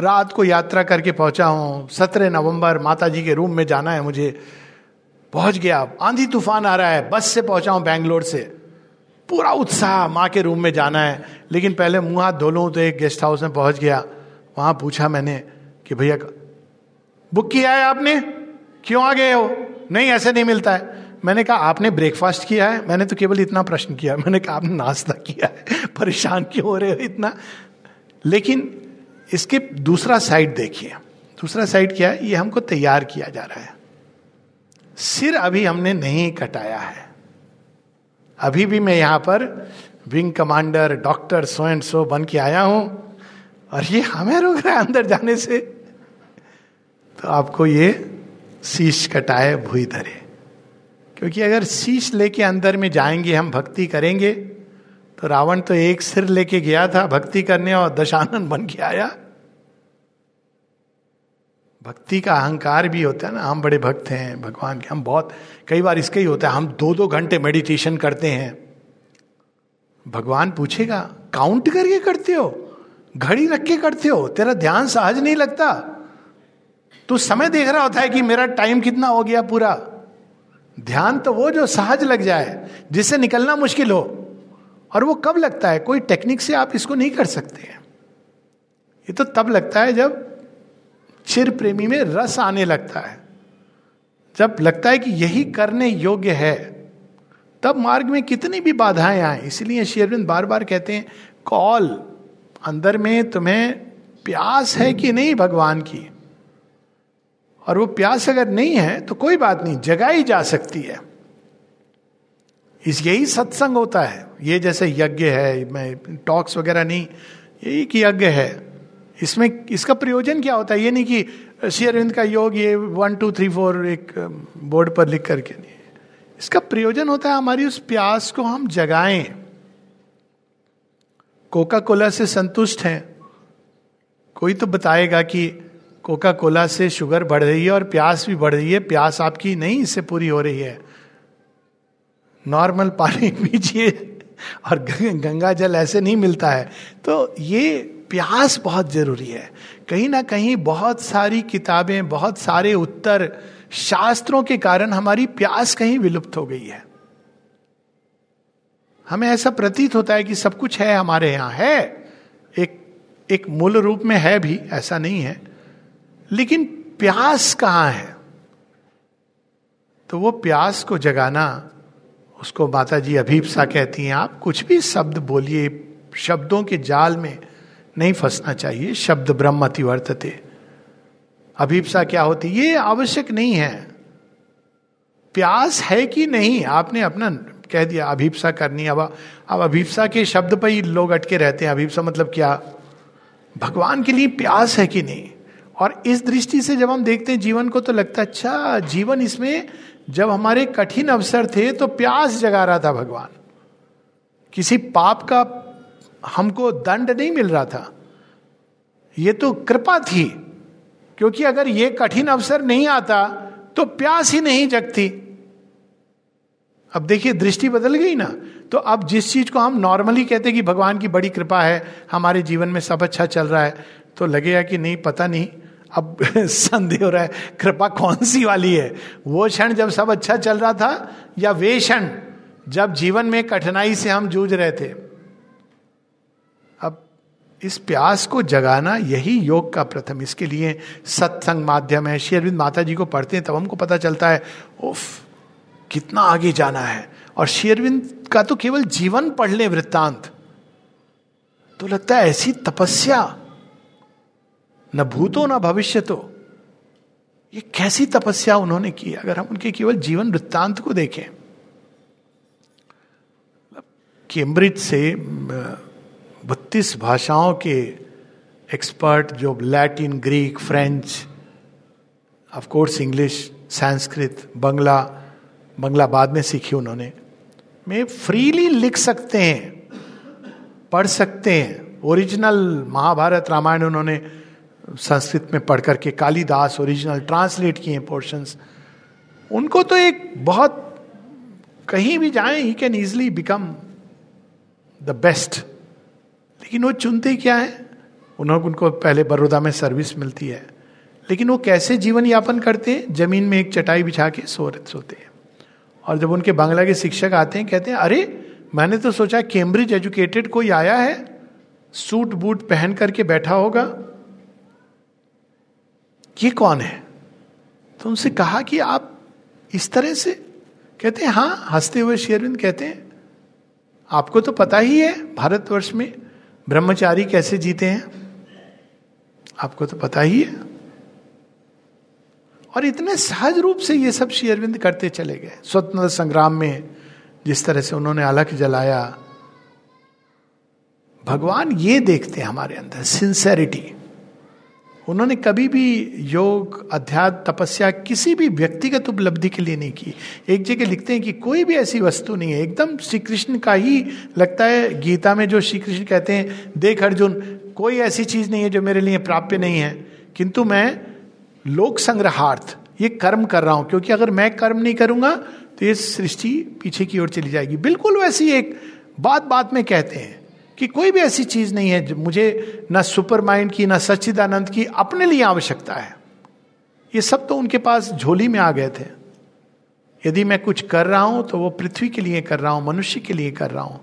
रात को यात्रा करके पहुंचा हूँ, 17 नवंबर, माता जी के रूम में जाना है मुझे, पहुंच गया। आंधी तूफान आ रहा है, बस से पहुंचा हूँ बैंगलोर से, पूरा उत्साह, माँ के रूम में जाना है। लेकिन पहले मुँह हाथ धो लूँ, तो एक गेस्ट हाउस में पहुंच गया। वहाँ पूछा मैंने कि भैया बुक किया है आपने, क्यों आ गए हो? नहीं ऐसे नहीं मिलता है। मैंने कहा आपने ब्रेकफास्ट किया है? मैंने तो केवल इतना प्रश्न किया, मैंने कहा आपने नाश्ता किया है? परेशान क्यों हो रहे हो इतना? लेकिन इसके दूसरा साइड देखिए, दूसरा साइड क्या है, ये हमको तैयार किया जा रहा है। सिर अभी हमने नहीं कटाया है, अभी भी मैं यहाँ पर wing commander doctor so and so बन के आया हूँ और ये हमें रोक रहा है अंदर जाने से। तो आपको ये शीश कटाए भुई धरे, क्योंकि अगर शीश लेके अंदर में जाएंगे हम, भक्ति करेंगे, तो रावण तो एक सिर लेके गया था भक्ति करने और दशानन बन के आया। भक्ति का अहंकार भी होता है ना, हम बड़े भक्त हैं भगवान के, हम बहुत, कई बार इसका ही होता है, हम 2-2 घंटे मेडिटेशन करते हैं। भगवान पूछेगा काउंट करके करते हो, घड़ी रख के करते हो, तेरा ध्यान सहज नहीं लगता, तू समय देख रहा होता है कि मेरा टाइम कितना हो गया पूरा। ध्यान तो वो जो सहज लग जाए, जिससे निकलना मुश्किल हो, और वो कब लगता है? कोई टेक्निक से आप इसको नहीं कर सकते हैं। ये तो तब लगता है जब चिर प्रेमी में रस आने लगता है, जब लगता है कि यही करने योग्य है, तब मार्ग में कितनी भी बाधाएं आए। इसलिए श्री अरविंद बार बार कहते हैं, कॉल अंदर में तुम्हें प्यास है कि नहीं भगवान की, और वो प्यास अगर नहीं है तो कोई बात नहीं, जगाई जा सकती है। इस यही सत्संग होता है, ये जैसे यज्ञ है, मैं टॉक्स वगैरह नहीं, यही कि यज्ञ है। इसमें इसका प्रयोजन क्या होता है? ये नहीं कि श्री अरविंद का योग ये 1 2 3 4 एक बोर्ड पर लिख करके नहीं। इसका प्रयोजन होता है हमारी उस प्यास को हम जगाएं। कोका कोला से संतुष्ट हैं, कोई तो बताएगा कि कोका कोला से शुगर बढ़ रही है और प्यास भी बढ़ रही है, प्यास आपकी नहीं इससे पूरी हो रही है। नॉर्मल पानी पीजिए, और गंगा जल ऐसे नहीं मिलता है। तो ये प्यास बहुत जरूरी है। कहीं ना कहीं बहुत सारी किताबें, बहुत सारे उत्तर शास्त्रों के कारण हमारी प्यास कहीं विलुप्त हो गई है। हमें ऐसा प्रतीत होता है कि सब कुछ है हमारे यहाँ, है एक मूल रूप में है भी, ऐसा नहीं है, लेकिन प्यास कहाँ है? तो वो प्यास को जगाना, उसको माता जी अभीप्सा कहती हैं। आप कुछ भी शब्द बोलिए, शब्दों के जाल में नहीं फंसना चाहिए। शब्द ब्रह्म अतिवर्तते। अभीप्सा क्या होती? ये आवश्यक नहीं है। प्यास है कि नहीं, आपने अपना कह दिया अभीप्सा करनी। अब अभीप्सा के शब्द पर ही लोग अटके रहते हैं। अभीप्सा मतलब क्या? भगवान के लिए प्यास है कि नहीं। और इस दृष्टि से जब हम देखते हैं जीवन को, तो लगता है अच्छा, जीवन इसमें जब हमारे कठिन अवसर थे तो प्यास जगा रहा था भगवान। किसी पाप का हमको दंड नहीं मिल रहा था, ये तो कृपा थी, क्योंकि अगर ये कठिन अवसर नहीं आता तो प्यास ही नहीं जगती। अब देखिए दृष्टि बदल गई ना। तो अब जिस चीज को हम नॉर्मली कहते कि भगवान की बड़ी कृपा है, हमारे जीवन में सब अच्छा चल रहा है, तो लगेगा कि नहीं, पता नहीं, अब संदेह हो रहा है कृपा कौन सी वाली है। वो क्षण जब सब अच्छा चल रहा था, या वे क्षण जब जीवन में कठिनाई से हम जूझ रहे थे। अब इस प्यास को जगाना, यही योग का प्रथम, इसके लिए सत्संग माध्यम है। श्री अरविंद माता जी को पढ़ते हैं तब हमको पता चलता है उफ कितना आगे जाना है। और श्री अरविंद का तो केवल जीवन पढ़ ले वृत्तांत, तो लगता है ऐसी तपस्या, न भूतो न भविष्यतो। ये कैसी तपस्या उन्होंने की। अगर हम उनके केवल जीवन वृत्तांत को देखें, कैम्ब्रिज से 32 भाषाओं के एक्सपर्ट जो Latin, Greek, French, of course English, Sanskrit, Bangla बाद में सीखी उन्होंने, में फ्रीली लिख सकते हैं, पढ़ सकते हैं। ओरिजिनल महाभारत रामायण उन्होंने संस्कृत में पढ़ करके, कालिदास ओरिजिनल ट्रांसलेट किए पोर्शंस। उनको तो एक बहुत, कहीं भी जाएं ही can easily become the best. लेकिन वो चुनते क्या है, उनको पहले बड़ौदा में सर्विस मिलती है, लेकिन वो कैसे जीवन यापन करते हैं, जमीन में एक चटाई बिछा के सोते हैं। और जब उनके बांग्ला के शिक्षक आते हैं, कहते हैं अरे मैंने तो सोचा कैम्ब्रिज एजुकेटेड कोई आया है, सूट बूट पहन करके बैठा होगा, ये कौन है। तो उनसे कहा कि आप इस तरह से, कहते हैं हाँ, हंसते हुए श्री अरविंद कहते हैं आपको तो पता ही है भारतवर्ष में ब्रह्मचारी कैसे जीते हैं, आपको तो पता ही है। और इतने सहज रूप से ये सब श्री अरविंद करते चले गए। स्वतंत्रता संग्राम में जिस तरह से उन्होंने अलख जलाया, भगवान ये देखते हैं हमारे अंदर सिंसेरिटी। उन्होंने कभी भी योग, अध्यात्म, तपस्या किसी भी व्यक्तिगत उपलब्धि के लिए नहीं की। एक जगह लिखते हैं कि कोई भी ऐसी वस्तु नहीं है, एकदम श्री कृष्ण का ही लगता है। गीता में जो श्री कृष्ण कहते हैं, देख अर्जुन, कोई ऐसी चीज नहीं है जो मेरे लिए प्राप्य नहीं है, किंतु मैं लोक संग्रहार्थ ये कर्म कर रहा हूं, क्योंकि अगर मैं कर्म नहीं करूंगा तो ये सृष्टि पीछे की ओर चली जाएगी। बिल्कुल वैसी एक बात बात में कहते हैं कि कोई भी ऐसी चीज नहीं है जो मुझे, ना सुपर माइंड की, ना सच्चिदानंद की अपने लिए आवश्यकता है। ये सब तो उनके पास झोली में आ गए थे। यदि मैं कुछ कर रहा हूं तो वो पृथ्वी के लिए कर रहा हूं, मनुष्य के लिए कर रहा हूं।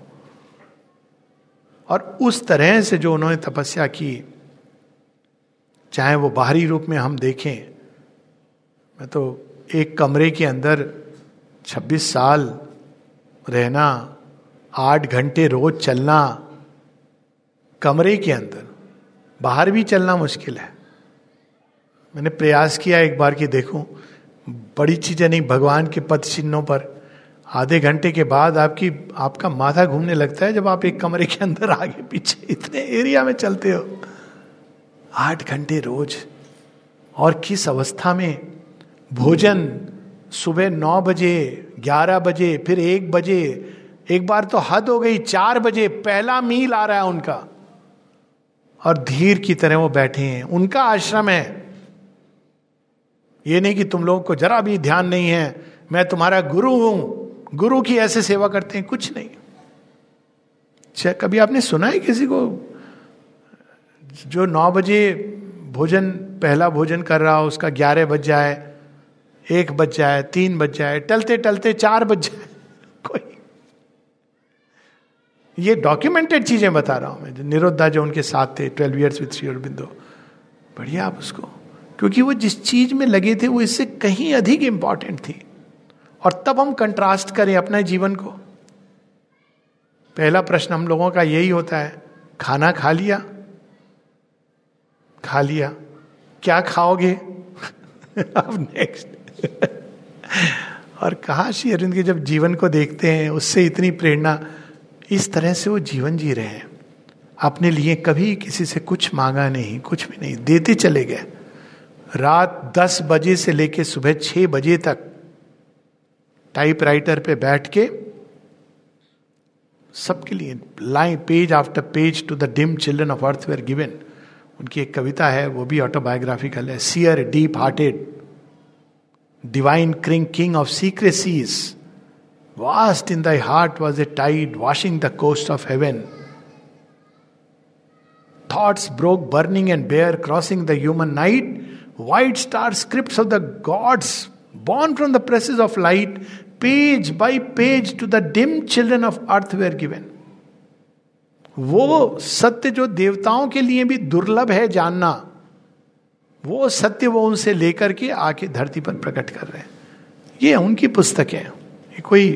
और उस तरह से जो उन्होंने तपस्या की, चाहे वो बाहरी रूप में हम देखें, मैं तो एक कमरे के अंदर 26 साल रहना, 8 घंटे रोज चलना, कमरे के अंदर, बाहर भी चलना मुश्किल है। मैंने प्रयास किया एक बार कि देखूं, बड़ी चीजें नहीं, भगवान के पद चिन्हों पर। आधे घंटे के बाद आपका माथा घूमने लगता है जब आप एक कमरे के अंदर आगे पीछे इतने एरिया में चलते हो। 8 घंटे रोज, और किस अवस्था में। भोजन सुबह 9 बजे, 11 बजे, फिर 1 बजे, एक बार तो हद हो गई 4 बजे पहला मील आ रहा है उनका। और धीर की तरह वो बैठे हैं, उनका आश्रम है। ये नहीं कि तुम लोगों को जरा भी ध्यान नहीं है, मैं तुम्हारा गुरु हूं, गुरु की ऐसे सेवा करते हैं, कुछ नहीं। कभी आपने सुना है किसी को जो 9 बजे भोजन, पहला भोजन कर रहा हो, उसका 11 बज जाए, 1 बज जाए, 3 बज जाए, टलते टलते 4 बज जाए? कोई, ये डॉक्यूमेंटेड चीजें बता रहा हूं मैं। निरुद्धा जो उनके साथ थे, 12 years विद श्री अरबिंदो, बढ़िया आप उसको, क्योंकि वो जिस चीज में लगे थे वो इससे कहीं अधिक इंपॉर्टेंट थी। और तब हम कंट्रास्ट करें अपने जीवन को। पहला प्रश्न हम लोगों का यही होता है, खाना खा लिया, क्या खाओगे अब नेक्स्ट। और कहा श्री अरविंद के जब जीवन को देखते हैं, उससे इतनी प्रेरणा, इस तरह से वो जीवन जी रहे हैं। अपने लिए कभी किसी से कुछ मांगा नहीं, कुछ भी नहीं, देते चले गए। रात 10 बजे से लेकर सुबह 6 बजे तक टाइपराइटर पे बैठ के सबके लिए line, page after page, to the dim children of earth were given. उनकी एक कविता है, वो भी ऑटोबायोग्राफिकल है, seer deep hearted, divine क्रिंग, king of secrecies, vast in thy heart was a tide washing the coast of heaven, thoughts broke burning and bare crossing the human night, white star script of the gods born from the presses of light, page by page to the dim children of earth were given. वो सत्य जो देवताओं के लिए भी दुर्लभ है जानना, वो सत्य वो उनसे लेकर के आके धरती पर प्रकट कर रहे हैं। ये उनकी पुस्तक है। ये कोई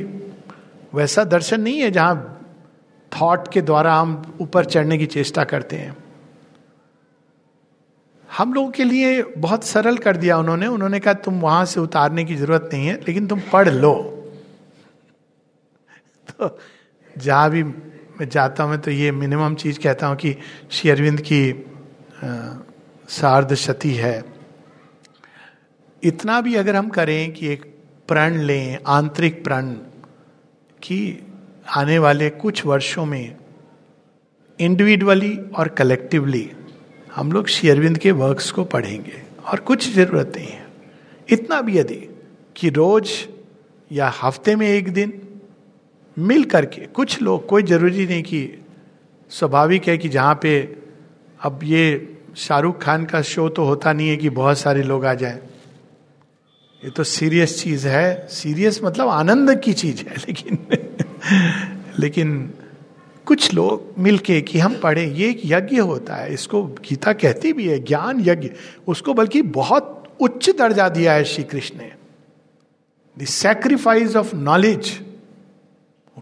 वैसा दर्शन नहीं है जहां थॉट के द्वारा हम ऊपर चढ़ने की चेष्टा करते हैं। हम लोगों के लिए बहुत सरल कर दिया उन्होंने। उन्होंने कहा तुम वहां से उतारने की जरूरत नहीं है, लेकिन तुम पढ़ लो। तो जहाँ भी मैं जाता हूँ मैं तो ये मिनिमम चीज़ कहता हूँ कि श्री अरविंद की सार्धशती है। इतना भी अगर हम करें कि एक प्रण लें, आंतरिक प्रण, कि आने वाले कुछ वर्षों में इंडिविजुअली और कलेक्टिवली हम लोग श्री अरविंद के वर्क्स को पढ़ेंगे और कुछ ज़रूरत नहीं है। इतना भी यदि कि रोज या हफ्ते में एक दिन मिल करके कुछ लोग, कोई ज़रूरी नहीं कि स्वाभाविक है कि जहाँ पे अब ये शाहरुख खान का शो तो होता नहीं है कि बहुत सारे लोग आ जाएं। ये तो सीरियस चीज़ है, सीरियस मतलब आनंद की चीज़ है, लेकिन कुछ लोग मिलके कि हम पढ़ें। ये एक यज्ञ होता है, इसको गीता कहती भी है ज्ञान यज्ञ। उसको बल्कि बहुत उच्च दर्जा दिया है श्री कृष्ण ने, द सैक्रिफाइस ऑफ नॉलेज।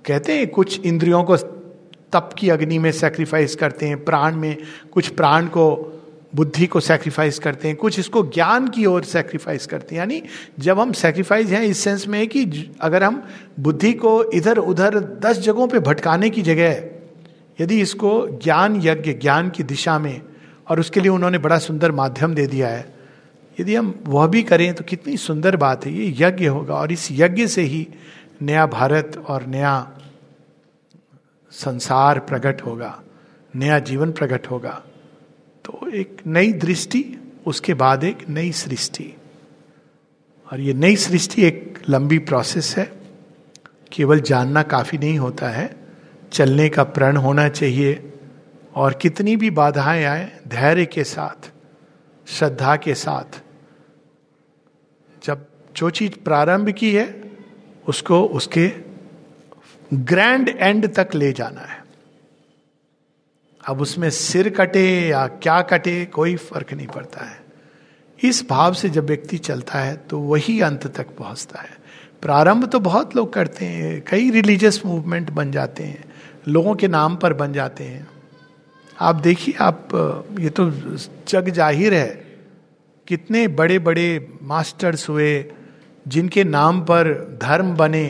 कहते हैं कुछ इंद्रियों को तप की अग्नि में सैक्रिफाइस करते हैं, प्राण में कुछ प्राण को, बुद्धि को सैक्रिफाइस करते हैं, कुछ इसको ज्ञान की ओर सैक्रिफाइस करते हैं। यानी जब हम सैक्रिफाइस हैं इस सेंस में कि अगर हम बुद्धि को इधर उधर 10 जगहों पे भटकाने की जगह यदि इसको ज्ञान यज्ञ, ज्ञान की दिशा में, और उसके लिए उन्होंने बड़ा सुंदर माध्यम दे दिया है, यदि हम वह भी करें तो कितनी सुंदर बात है। ये यज्ञ होगा और इस यज्ञ से ही नया भारत और नया संसार प्रकट होगा, नया जीवन प्रकट होगा। तो एक नई दृष्टि, उसके बाद एक नई सृष्टि, और ये नई सृष्टि एक लंबी प्रोसेस है। केवल जानना काफ़ी नहीं होता है, चलने का प्रण होना चाहिए। और कितनी भी बाधाएं आए धैर्य के साथ, श्रद्धा के साथ, जब जो चीज़ प्रारंभ की है उसको उसके ग्रैंड एंड तक ले जाना है। अब उसमें सिर कटे या क्या कटे कोई फर्क नहीं पड़ता है। इस भाव से जब व्यक्ति चलता है तो वही अंत तक पहुंचता है। प्रारंभ तो बहुत लोग करते हैं, कई रिलीजियस मूवमेंट बन जाते हैं, लोगों के नाम पर बन जाते हैं। आप देखिए, आप ये तो जग जाहिर है कितने बड़े बड़े मास्टर्स हुए जिनके नाम पर धर्म बने,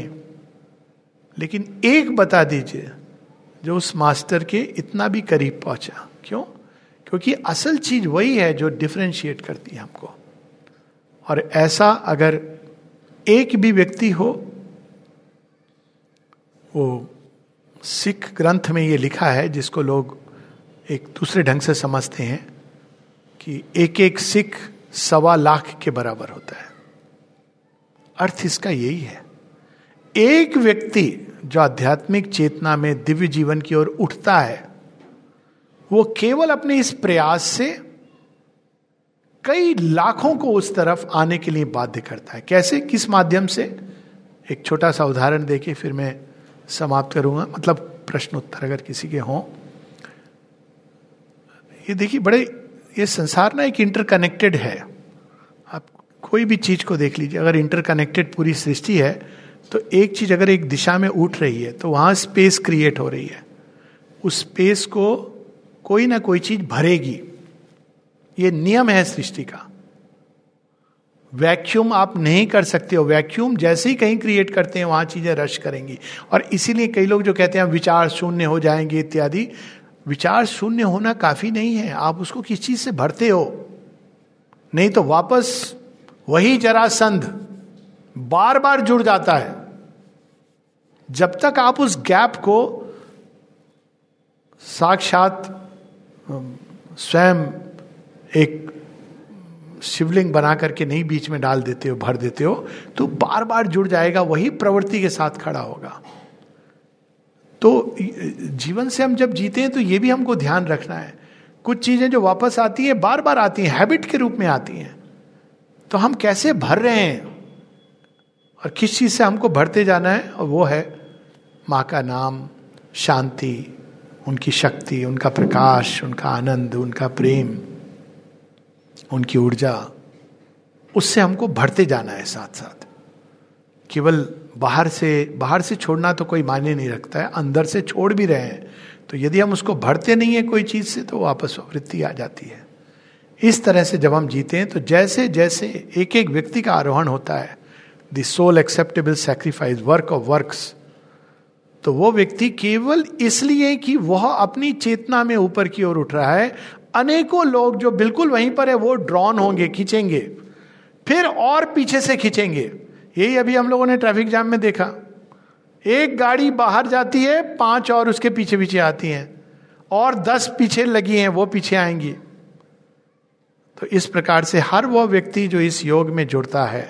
लेकिन एक बता दीजिए जो उस मास्टर के इतना भी करीब पहुंचा। क्यों? क्योंकि असल चीज वही है जो डिफरेंशिएट करती है हमको। और ऐसा अगर एक भी व्यक्ति हो, वो सिख ग्रंथ में ये लिखा है जिसको लोग एक दूसरे ढंग से समझते हैं कि एक एक सिख 1.25 लाख के बराबर होता है। अर्थ इसका यही है, एक व्यक्ति जो आध्यात्मिक चेतना में दिव्य जीवन की ओर उठता है, वो केवल अपने इस प्रयास से कई लाखों को उस तरफ आने के लिए बाध्य करता है। कैसे, किस माध्यम से? एक छोटा सा उदाहरण देके फिर मैं समाप्त करूंगा, मतलब प्रश्न उत्तर अगर किसी के हों। ये देखिए, बड़े ये संसार ना एक इंटरकनेक्टेड है। कोई भी चीज को देख लीजिए, अगर इंटरकनेक्टेड पूरी सृष्टि है तो एक चीज अगर एक दिशा में उठ रही है तो वहां स्पेस क्रिएट हो रही है। उस स्पेस को कोई ना कोई चीज भरेगी, ये नियम है सृष्टि का। वैक्यूम आप नहीं कर सकते हो, वैक्यूम जैसे ही कहीं क्रिएट करते हैं वहां चीजें रश करेंगी। और इसीलिए कई लोग जो कहते हैं विचार शून्य हो जाएंगे इत्यादि, विचार शून्य होना काफी नहीं है, आप उसको किस चीज से भरते हो। नहीं तो वापस वही जरासंध बार बार जुड़ जाता है। जब तक आप उस गैप को साक्षात स्वयं एक शिवलिंग बना करके नहीं बीच में डाल देते हो, भर देते हो, तो बार बार जुड़ जाएगा, वही प्रवृत्ति के साथ खड़ा होगा। तो जीवन से हम जब जीते हैं तो ये भी हमको ध्यान रखना है, कुछ चीजें जो वापस आती है बार बार आती हैं, हैबिट के रूप में आती हैं, तो हम कैसे भर रहे हैं और किस चीज़ से हमको भरते जाना है। और वो है माँ का नाम, शांति, उनकी शक्ति, उनका प्रकाश, उनका आनंद, उनका प्रेम, उनकी ऊर्जा, उससे हमको भरते जाना है। साथ साथ केवल बाहर से छोड़ना तो कोई मायने नहीं रखता है, अंदर से छोड़ भी रहे हैं तो यदि हम उसको भरते नहीं है कोई चीज़ से तो वापस वृत्ति आ जाती है। इस तरह से जब हम जीते हैं तो जैसे जैसे एक एक व्यक्ति का आरोहण होता है, the soul acceptable sacrifice work of works, तो वो व्यक्ति केवल इसलिए कि वह अपनी चेतना में ऊपर की ओर उठ रहा है, अनेकों लोग जो बिल्कुल वहीं पर है वो ड्रॉन होंगे, खींचेंगे, फिर और पीछे से खींचेंगे। यही अभी हम लोगों ने ट्रैफिक जाम में देखा, एक गाड़ी बाहर जाती है, 5 और उसके पीछे पीछे आती हैं, और 10 पीछे लगी हैं, वो पीछे आएंगी। तो इस प्रकार से हर वो व्यक्ति जो इस योग में जुड़ता है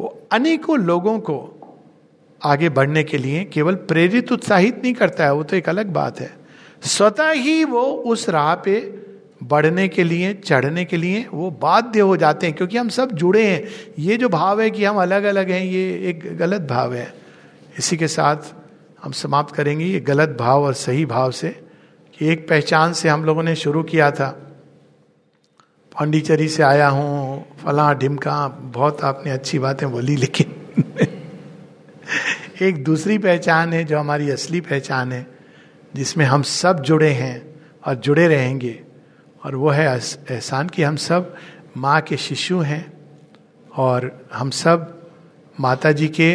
वो अनेकों लोगों को आगे बढ़ने के लिए केवल प्रेरित उत्साहित नहीं करता है, वो तो एक अलग बात है, स्वतः ही वो उस राह पे बढ़ने के लिए, चढ़ने के लिए वो बाध्य हो जाते हैं, क्योंकि हम सब जुड़े हैं। ये जो भाव है कि हम अलग अलग हैं, ये एक गलत भाव है। इसी के साथ हम समाप्त करेंगे ये गलत भाव और सही भाव से, कि एक पहचान से हम लोगों ने शुरू किया था, पांडिचेरी से आया हूँ, फलां ढिमका, बहुत आपने अच्छी बातें बोली, लेकिन एक दूसरी पहचान है जो हमारी असली पहचान है, जिसमें हम सब जुड़े हैं और जुड़े रहेंगे, और वो है एहसान कि हम सब माँ के शिशु हैं और हम सब माता जी के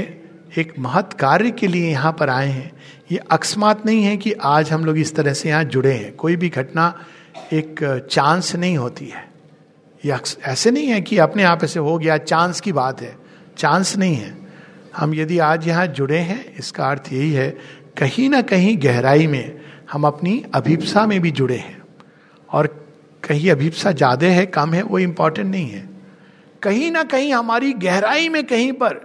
एक महत् कार्य के लिए यहाँ पर आए हैं। ये अकस्मात नहीं है कि आज हम लोग इस तरह से यहाँ जुड़े हैं, कोई भी घटना एक चांस नहीं होती है, ये ऐसे नहीं है कि अपने आप ऐसे हो गया, चांस की बात है, चांस नहीं है। हम यदि आज यहाँ जुड़े हैं इसका अर्थ यही है कहीं ना कहीं गहराई में हम अपनी अभिप्सा में भी जुड़े हैं, और कहीं अभिप्सा ज़्यादा है कम है वो इम्पॉर्टेंट नहीं है, कहीं ना कहीं हमारी गहराई में कहीं पर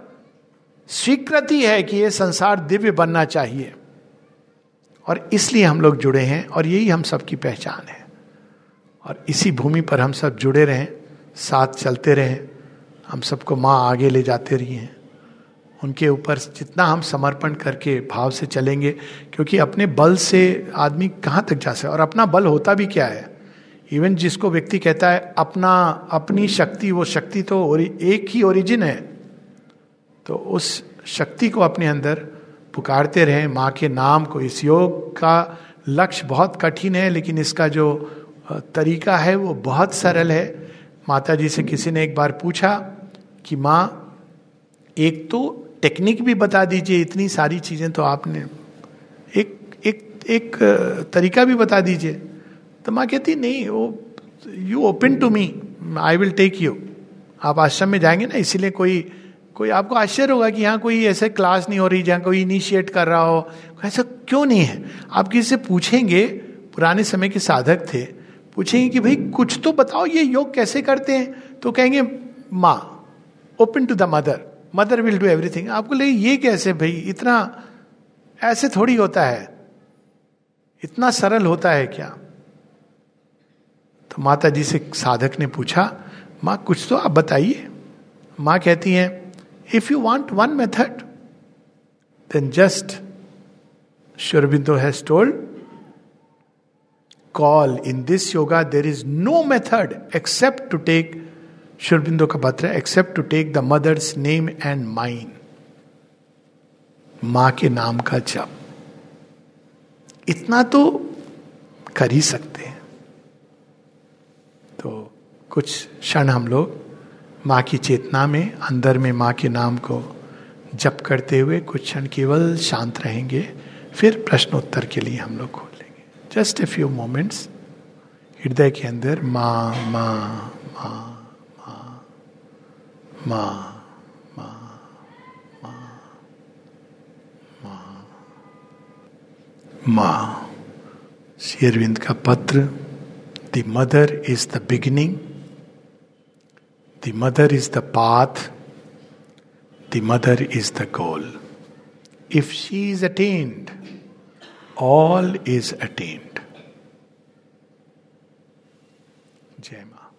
स्वीकृति है कि ये संसार दिव्य बनना चाहिए, और इसलिए हम लोग जुड़े हैं, और यही हम सबकी पहचान है। और इसी भूमि पर हम सब जुड़े रहें, साथ चलते रहें, हम सबको माँ आगे ले जाते रहिए। उनके ऊपर जितना हम समर्पण करके भाव से चलेंगे, क्योंकि अपने बल से आदमी कहाँ तक जा सकता है, और अपना बल होता भी क्या है। इवन जिसको व्यक्ति कहता है अपना अपनी शक्ति, वो शक्ति तो एक ही ओरिजिन है, तो उस शक्ति को अपने अंदर पुकारते रहें, माँ के नाम को। इस योग का लक्ष्य बहुत कठिन है, लेकिन इसका जो तरीका है वो बहुत सरल है। माता जी से किसी ने एक बार पूछा कि माँ एक तो टेक्निक भी बता दीजिए, इतनी सारी चीज़ें तो आपने, एक तरीका भी बता दीजिए। तो माँ कहती नहीं, वो you open to me, I will take you. आप आश्रम में जाएंगे ना, इसीलिए कोई आपको आश्चर्य होगा कि यहाँ कोई ऐसे क्लास नहीं हो रही जहाँ कोई इनिशिएट कर रहा हो, ऐसा क्यों नहीं है। आप किसी से पूछेंगे, पुराने समय के साधक थे, पूछेंगे कि भाई कुछ तो बताओ ये योग कैसे करते हैं, तो कहेंगे माँ, open to the mother, mother will do everything. आपको लगे ये कैसे भाई, इतना ऐसे थोड़ी होता है, इतना सरल होता है क्या। तो माता जी से साधक ने पूछा, माँ कुछ तो आप बताइए। माँ कहती हैं, if you want one method then just, Shri Aurobindo has told, call in this yoga there is no method except to take, Shri Aurobindo का पत्र, except to take the mother's name and mine, माँ के नाम का जप। इतना तो कर ही सकते हैं। तो कुछ क्षण हम लोग माँ की चेतना में, अंदर में माँ के नाम को जप करते हुए कुछ क्षण केवल शांत रहेंगे, फिर प्रश्नोत्तर के लिए हम लोग खोलेंगे। जस्ट ए फ्यू मोमेंट्स, हृदय के अंदर माँ माँ माँ माँ माँ माँ माँ माँ। श्री अरविंद का पत्र, the mother is the beginning, the mother is the path, the mother is the goal, if she is attained all is attained. जय माँ।